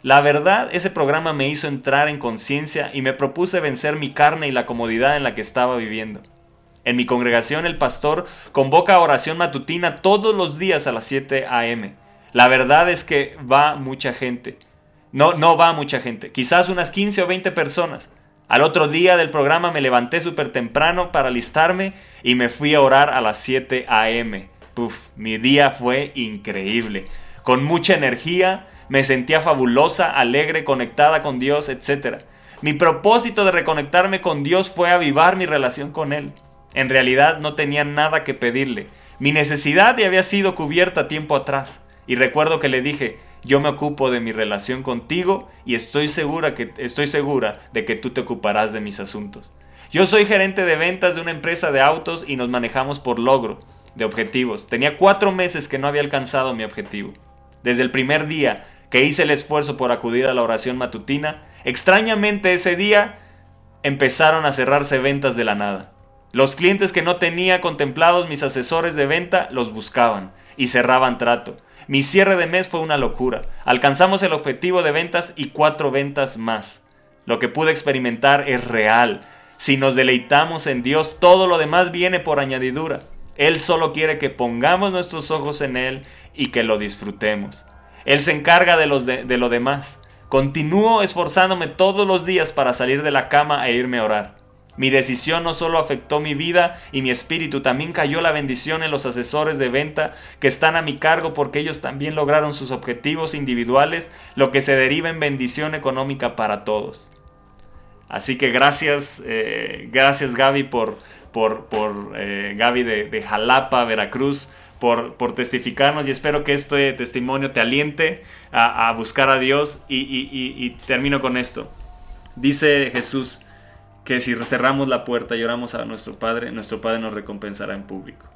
La verdad, ese programa me hizo entrar en conciencia y me propuse vencer mi carne y la comodidad en la que estaba viviendo. En mi congregación el pastor convoca a oración matutina todos los días a las 7 a.m. La verdad es que va mucha gente. No va mucha gente, quizás unas 15 o 20 personas. Al otro día del programa me levanté súper temprano para alistarme y me fui a orar a las 7 a.m. Puf, mi día fue increíble. Con mucha energía, me sentía fabulosa, alegre, conectada con Dios, etc. Mi propósito de reconectarme con Dios fue avivar mi relación con Él. En realidad no tenía nada que pedirle. Mi necesidad ya había sido cubierta tiempo atrás. Y recuerdo que le dije: yo me ocupo de mi relación contigo y estoy segura de que tú te ocuparás de mis asuntos. Yo soy gerente de ventas de una empresa de autos y nos manejamos por logro de objetivos. Tenía 4 meses que no había alcanzado mi objetivo. Desde el primer día que hice el esfuerzo por acudir a la oración matutina, extrañamente ese día empezaron a cerrarse ventas de la nada. Los clientes que no tenía contemplados mis asesores de venta los buscaban y cerraban trato. Mi cierre de mes fue una locura. Alcanzamos el objetivo de ventas y 4 ventas más. Lo que pude experimentar es real. Si nos deleitamos en Dios, todo lo demás viene por añadidura. Él solo quiere que pongamos nuestros ojos en Él y que lo disfrutemos. Él se encarga de lo demás. Continúo esforzándome todos los días para salir de la cama e irme a orar. Mi decisión no solo afectó mi vida y mi espíritu, también cayó la bendición en los asesores de venta que están a mi cargo porque ellos también lograron sus objetivos individuales, lo que se deriva en bendición económica para todos. Así que gracias Gaby por Gaby de Xalapa, Veracruz, por testificarnos, y espero que este testimonio te aliente a buscar a Dios y termino con esto. Dice Jesús que si cerramos la puerta y oramos a nuestro Padre nos recompensará en público.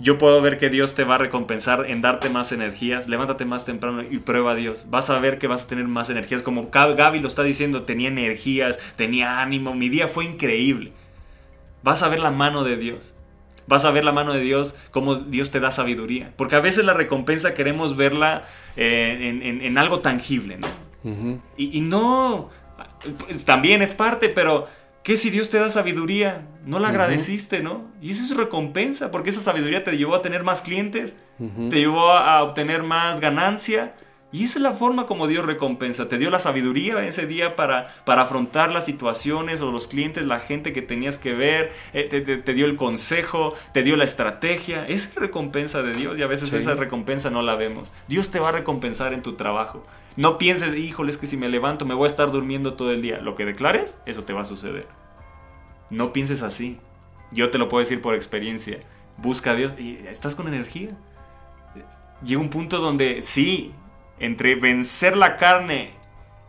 Yo puedo ver que Dios te va a recompensar en darte más energías. Levántate más temprano y prueba a Dios. Vas a ver que vas a tener más energías. Como Gaby lo está diciendo, tenía energías, tenía ánimo, mi día fue increíble. Vas a ver la mano de Dios. Vas a ver la mano de Dios, cómo Dios te da sabiduría. Porque a veces la recompensa queremos verla en algo tangible, ¿no? Uh-huh. Y no... También es parte, pero ¿qué si Dios te da sabiduría? No la agradeciste, ¿no? Y eso es recompensa, porque esa sabiduría te llevó a tener más clientes, te llevó a obtener más ganancia. Y esa es la forma como Dios recompensa. Te dio la sabiduría ese día para afrontar las situaciones o los clientes, la gente que tenías que ver, te dio el consejo, te dio la estrategia. Esa es recompensa de Dios y a veces esa recompensa no la vemos. Dios te va a recompensar en tu trabajo. No pienses, híjole, es que si me levanto me voy a estar durmiendo todo el día. Lo que declares, eso te va a suceder. No pienses así. Yo te lo puedo decir por experiencia. Busca a Dios y estás con energía. Llega un punto donde sí... Entre vencer la carne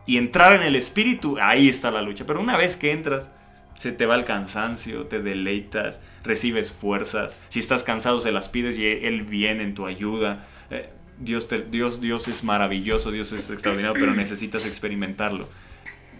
y entrar en el espíritu, ahí está la lucha. Pero una vez que entras, se te va el cansancio, te deleitas, recibes fuerzas. Si estás cansado, se las pides y Él viene en tu ayuda. Dios es maravilloso, Dios es extraordinario, pero necesitas experimentarlo.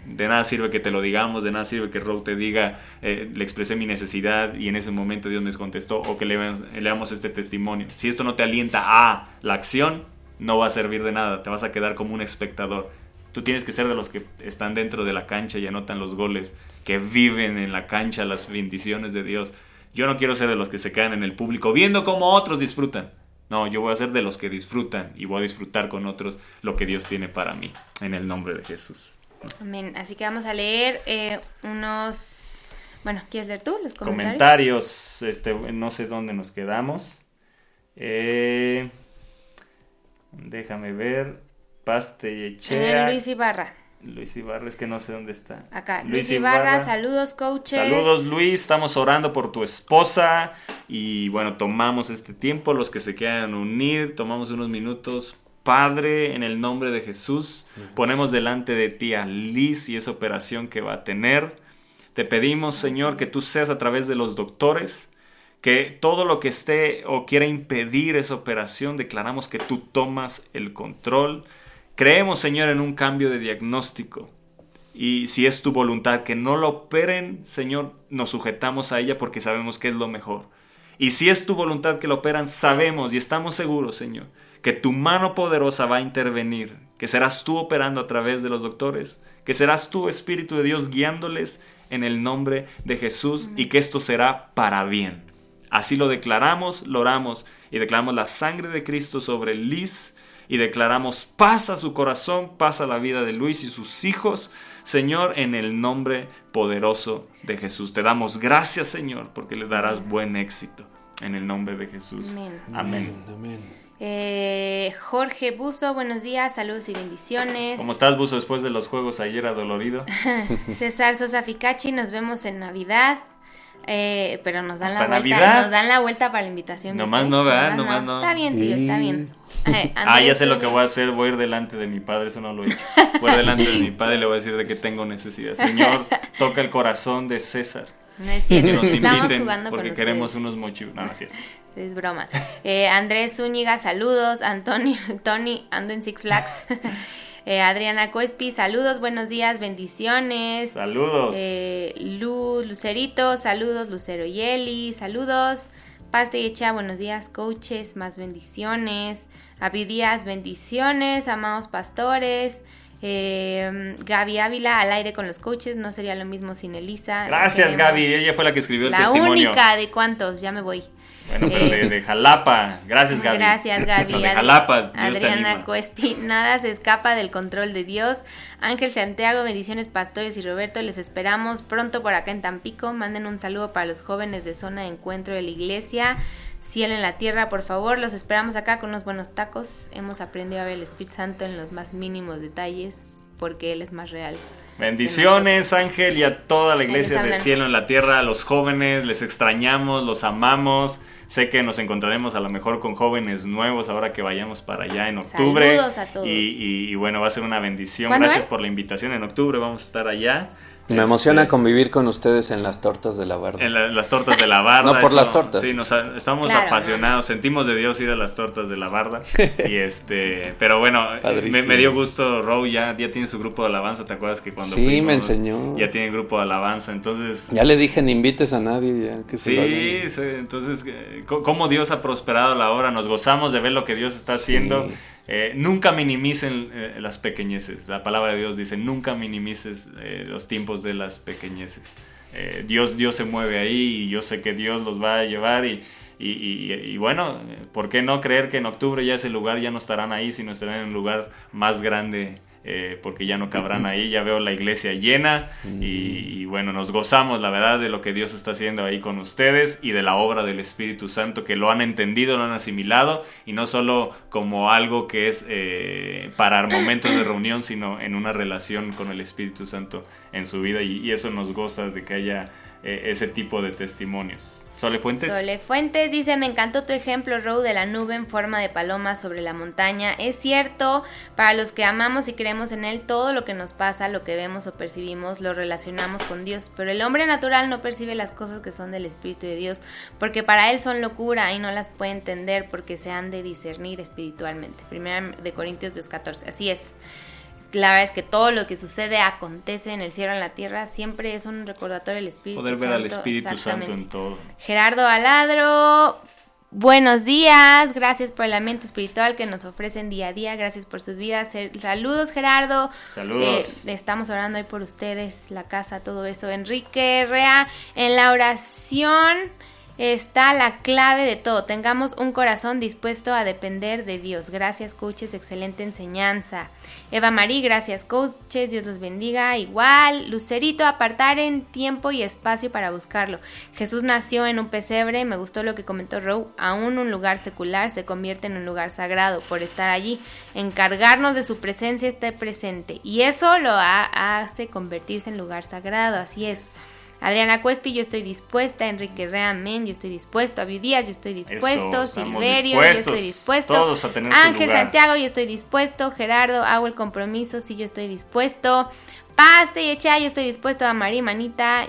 De nada sirve que te lo digamos, de nada sirve que Ro te diga, le expresé mi necesidad y en ese momento Dios me contestó, o que leamos este testimonio. Si esto no te alienta a la acción, no va a servir de nada, te vas a quedar como un espectador. Tú tienes que ser de los que están dentro de la cancha y anotan los goles, que viven en la cancha las bendiciones de Dios. Yo no quiero ser de los que se quedan en el público viendo cómo otros disfrutan. No, yo voy a ser de los que disfrutan y voy a disfrutar con otros lo que Dios tiene para mí, en el nombre de Jesús. Amén. Así que vamos a leer unos... Bueno, ¿quieres leer tú los comentarios? Comentarios, no sé dónde nos quedamos. Déjame ver. Pastellechea. Luis Ibarra. Luis Ibarra, es que no sé dónde está. Acá, Luis Ibarra, saludos coaches. Saludos Luis, estamos orando por tu esposa. Y bueno, tomamos este tiempo, los que se quieran unir, tomamos unos minutos. Padre, en el nombre de Jesús, ponemos delante de ti a Liz y esa operación que va a tener. Te pedimos, Señor, que tú seas a través de los doctores, que todo lo que esté o quiera impedir esa operación, declaramos que tú tomas el control. Creemos, Señor, en un cambio de diagnóstico. Y si es tu voluntad que no lo operen, Señor, nos sujetamos a ella porque sabemos que es lo mejor. Y si es tu voluntad que lo operan, sabemos y estamos seguros, Señor, que tu mano poderosa va a intervenir, que serás tú operando a través de los doctores, que serás tú, Espíritu de Dios, guiándoles en el nombre de Jesús y que esto será para bien. Así lo declaramos, lo oramos y declaramos la sangre de Cristo sobre Liz. Y declaramos paz a su corazón, paz a la vida de Luis y sus hijos, Señor, en el nombre poderoso de Jesús. Te damos gracias, Señor, porque le darás buen éxito, en el nombre de Jesús. Amén. Amén. Amén. Jorge Buzo, buenos días, saludos y bendiciones. ¿Cómo estás, Buzo, después de los juegos ayer adolorido? César Sosa Ficachi, nos vemos en Navidad. Pero nos dan hasta la vuelta, Navidad. Nos dan la vuelta para la invitación. Nomás no, ¿verdad? Nomás no. Está bien, tío, está bien. Ya sé lo que voy a hacer, voy a ir delante de mi padre, eso no lo he hecho. Voy a ir delante de mi padre y le voy a decir de que tengo necesidad. Señor, toca el corazón de César. No es cierto. Que nos inviten jugando porque con queremos unos mochibos. No, no es cierto. Es broma. Andrés Zúñiga, saludos. Antonio, Tony, ando en Six Flags. Adriana Cuespi, saludos, buenos días, bendiciones. Saludos. Luz Lucerito, saludos, Lucero y Eli, saludos. Pastellecha, buenos días, coaches, más bendiciones. Gaby Díaz, bendiciones, amados pastores. Gaby Ávila, al aire con los coaches, no sería lo mismo sin Elisa. Gracias, Gaby, ella fue la que escribió el testimonio. La única de cuántos, ya me voy. Bueno, pero de Xalapa. Gracias, Gaby. Gracias, Gaby. De Xalapa, Dios Adriana Cuespi. Nada se escapa del control de Dios. Ángel Santiago, bendiciones, pastores y Roberto. Les esperamos pronto por acá en Tampico. Manden un saludo para los jóvenes de zona de encuentro de la iglesia. Cielo en la tierra, por favor. Los esperamos acá con unos buenos tacos. Hemos aprendido a ver el Espíritu Santo en los más mínimos detalles porque Él es más real. Bendiciones, Ángel, y a toda la iglesia de Cielo en la Tierra, a los jóvenes, les extrañamos, los amamos. Sé que nos encontraremos a lo mejor con jóvenes nuevos ahora que vayamos para allá en octubre. Saludos a todos. Y bueno, va a ser una bendición. Gracias por la invitación. En octubre vamos a estar allá. Me emociona convivir con ustedes en las tortas de la barda. En las tortas de la barda. No, por eso, las tortas. Sí, estamos apasionados, sentimos de Dios ir a las tortas de la barda. Y pero bueno, me dio gusto, Ro, ya tiene su grupo de alabanza, ¿te acuerdas que cuando fuimos, me enseñó. Ya tiene grupo de alabanza, entonces... Ya le dije, ni invites a nadie. Ya, que sí, entonces, cómo Dios ha prosperado la obra, nos gozamos de ver lo que Dios está haciendo. Nunca minimicen las pequeñeces. La palabra de Dios dice, nunca minimices los tiempos de las pequeñeces. Dios se mueve ahí y yo sé que Dios los va a llevar y bueno, ¿por qué no creer que en octubre ya ese lugar ya no estarán ahí, sino estarán en un lugar más grande? Porque ya no cabrán ahí, ya veo la iglesia llena y bueno, nos gozamos la verdad de lo que Dios está haciendo ahí con ustedes y de la obra del Espíritu Santo que lo han entendido, lo han asimilado y no solo como algo que es para momentos de reunión, sino en una relación con el Espíritu Santo en su vida y eso nos goza de que haya ese tipo de testimonios. Sole Fuentes dice, me encantó tu ejemplo, Ro, de la nube en forma de paloma sobre la montaña. Es cierto, para los que amamos y creemos en él, todo lo que nos pasa, lo que vemos o percibimos, lo relacionamos con Dios, pero el hombre natural no percibe las cosas que son del Espíritu de Dios, porque para él son locura y no las puede entender porque se han de discernir espiritualmente. 1 Corintios 2:14, así es. La verdad es que todo lo que sucede, acontece en el cielo y en la tierra, siempre es un recordatorio del Espíritu Santo. Poder ver al Espíritu Santo en todo. Gerardo Aladro, Buenos días, gracias por el alimento espiritual que nos ofrecen día a día, gracias por sus vidas. Saludos, Gerardo. Saludos. Estamos orando hoy por ustedes, la casa, todo eso. Enrique Rea, en la oración está la clave de todo. Tengamos un corazón dispuesto a depender de Dios. Gracias, coaches, excelente enseñanza. Eva Marí, gracias, coaches, Dios los bendiga. Igual, Lucerito, apartar en tiempo y espacio para buscarlo. Jesús nació en un pesebre, me gustó lo que comentó Ro, aún un lugar secular se convierte en un lugar sagrado por estar allí. Encargarnos de su presencia está presente y eso lo hace convertirse en lugar sagrado, así es. Adriana Cuespi, yo estoy dispuesta. Enrique Reamén, yo estoy dispuesto. Avi Díaz, yo estoy dispuesto. Eso, Silverio, yo estoy dispuesto. Todos a tener Ángel su lugar. Santiago, yo estoy dispuesto. Gerardo, hago el compromiso, sí, yo estoy dispuesto. Paste y Echa, yo estoy dispuesto. A María Manita,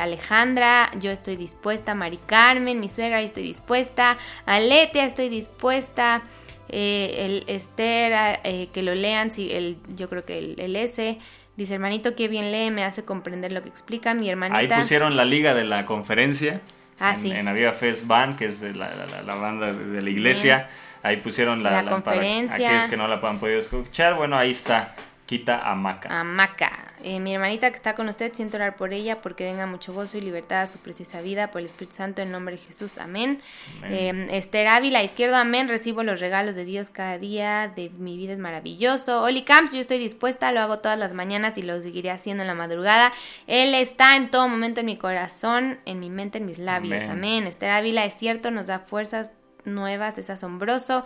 Alejandra, yo estoy dispuesta. Mari Carmen, mi suegra, yo estoy dispuesta. Aletia, estoy dispuesta. El Esther, que lo lean, sí, yo creo que el S. Dice, hermanito, qué bien lee, me hace comprender lo que explica mi hermanita. Ahí pusieron la liga de la conferencia. Ah, sí. En Aviva Fest Band, que es la banda de la iglesia. Bien. Ahí pusieron la conferencia. Para aquellos que no la han podido escuchar, bueno, ahí está. Quita hamaca. Hamaca. Mi hermanita que está con usted, siento orar por ella, porque venga mucho gozo y libertad a su preciosa vida, por el Espíritu Santo, en nombre de Jesús. Amén. Amén. Esther Ávila, izquierdo, amén. Recibo los regalos de Dios cada día, de mi vida es maravilloso. Oli Camps, yo estoy dispuesta, lo hago todas las mañanas y lo seguiré haciendo en la madrugada. Él está en todo momento en mi corazón, en mi mente, en mis labios. Amén. Amén. Esther Ávila, es cierto, nos da fuerzas nuevas, es asombroso.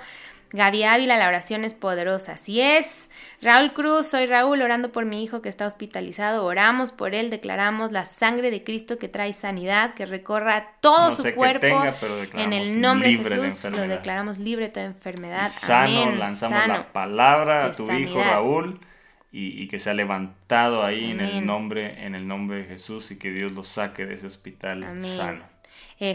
Gaby Ávila, la oración es poderosa, así es. Raúl Cruz, soy Raúl, orando por mi hijo que está hospitalizado, oramos por él, declaramos la sangre de Cristo que trae sanidad, que recorra todo su cuerpo, en el nombre de Jesús, lo declaramos libre de toda enfermedad. Sano, amén, lanzamos sano la palabra a tu sanidad. Hijo Raúl, y que sea levantado ahí, amén, en el nombre de Jesús, y que Dios lo saque de ese hospital, amén, sano.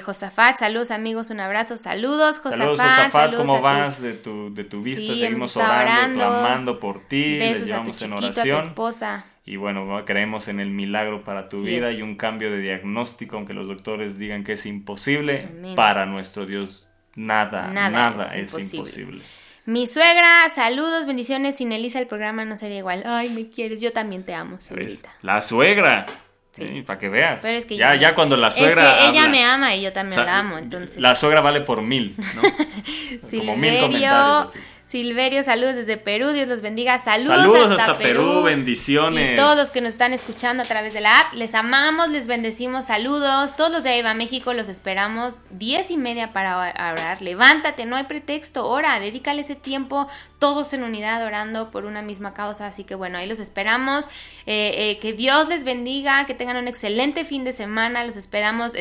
Josafat, saludos amigos, un abrazo, saludos Josafat. Saludos Josafat, ¿cómo vas de tu vista? Sí, seguimos orando, clamando por ti, besos, les llevamos a tu chiquito, en oración, a tu esposa. Y bueno, creemos en el milagro para tu vida y un cambio de diagnóstico, aunque los doctores digan que es imposible, amén, para nuestro Dios nada es imposible. Mi suegra, saludos, bendiciones, sin Elisa el programa no sería igual. Ay, me quieres, yo también te amo, suegrita. La suegra. Sí, para que veas. Pero es que ya cuando la suegra es que ella habla, me ama y yo también, o sea, la amo, entonces. La suegra vale por 1000, ¿no? Como 1000 comentarios así. Silverio, saludos desde Perú, Dios los bendiga. Saludos hasta Perú, bendiciones. Y todos los que nos están escuchando a través de la app, les amamos, les bendecimos, saludos. Todos los de Aviva México los esperamos 10:30 para orar. Levántate, no hay pretexto, ora, dedícale ese tiempo, todos en unidad orando por una misma causa. Así que bueno, ahí los esperamos. Que Dios les bendiga, que tengan un excelente fin de semana. Los esperamos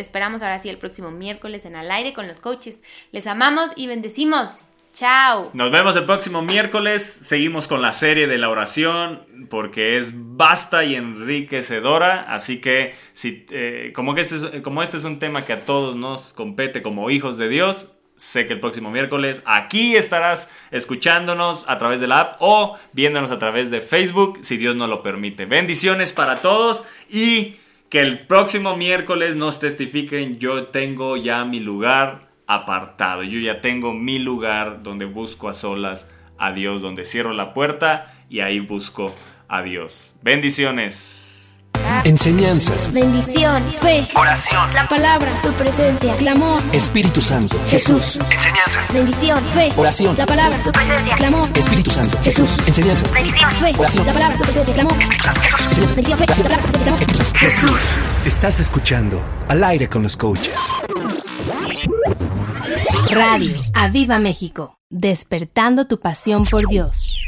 ahora sí el próximo miércoles en Al Aire con los Coaches. Les amamos y bendecimos. Chao. Nos vemos el próximo miércoles. Seguimos con la serie de la oración porque es vasta y enriquecedora. Así que si, como este es un tema que a todos nos compete como hijos de Dios, sé que el próximo miércoles aquí estarás escuchándonos a través de la app o viéndonos a través de Facebook, si Dios nos lo permite. Bendiciones para todos y que el próximo miércoles nos testifiquen: yo tengo ya mi lugar apartado, yo ya tengo mi lugar donde busco a solas a Dios, donde cierro la puerta y ahí busco a Dios. Bendiciones. Enseñanzas, bendición, fe, oración, la palabra, su presencia, clamor, Espíritu Santo, Jesús. Enseñanzas, bendición, fe, oración, la palabra, su presencia, clamor, Espíritu Santo, Jesús. Enseñanzas, bendición, fe, oración, la palabra, su presencia, clamor, bendición, fe, oración, la palabra, su presencia, clamor, Jesús. Estás escuchando Al Aire con los Coaches. Radio Aviva México, despertando tu pasión por Dios.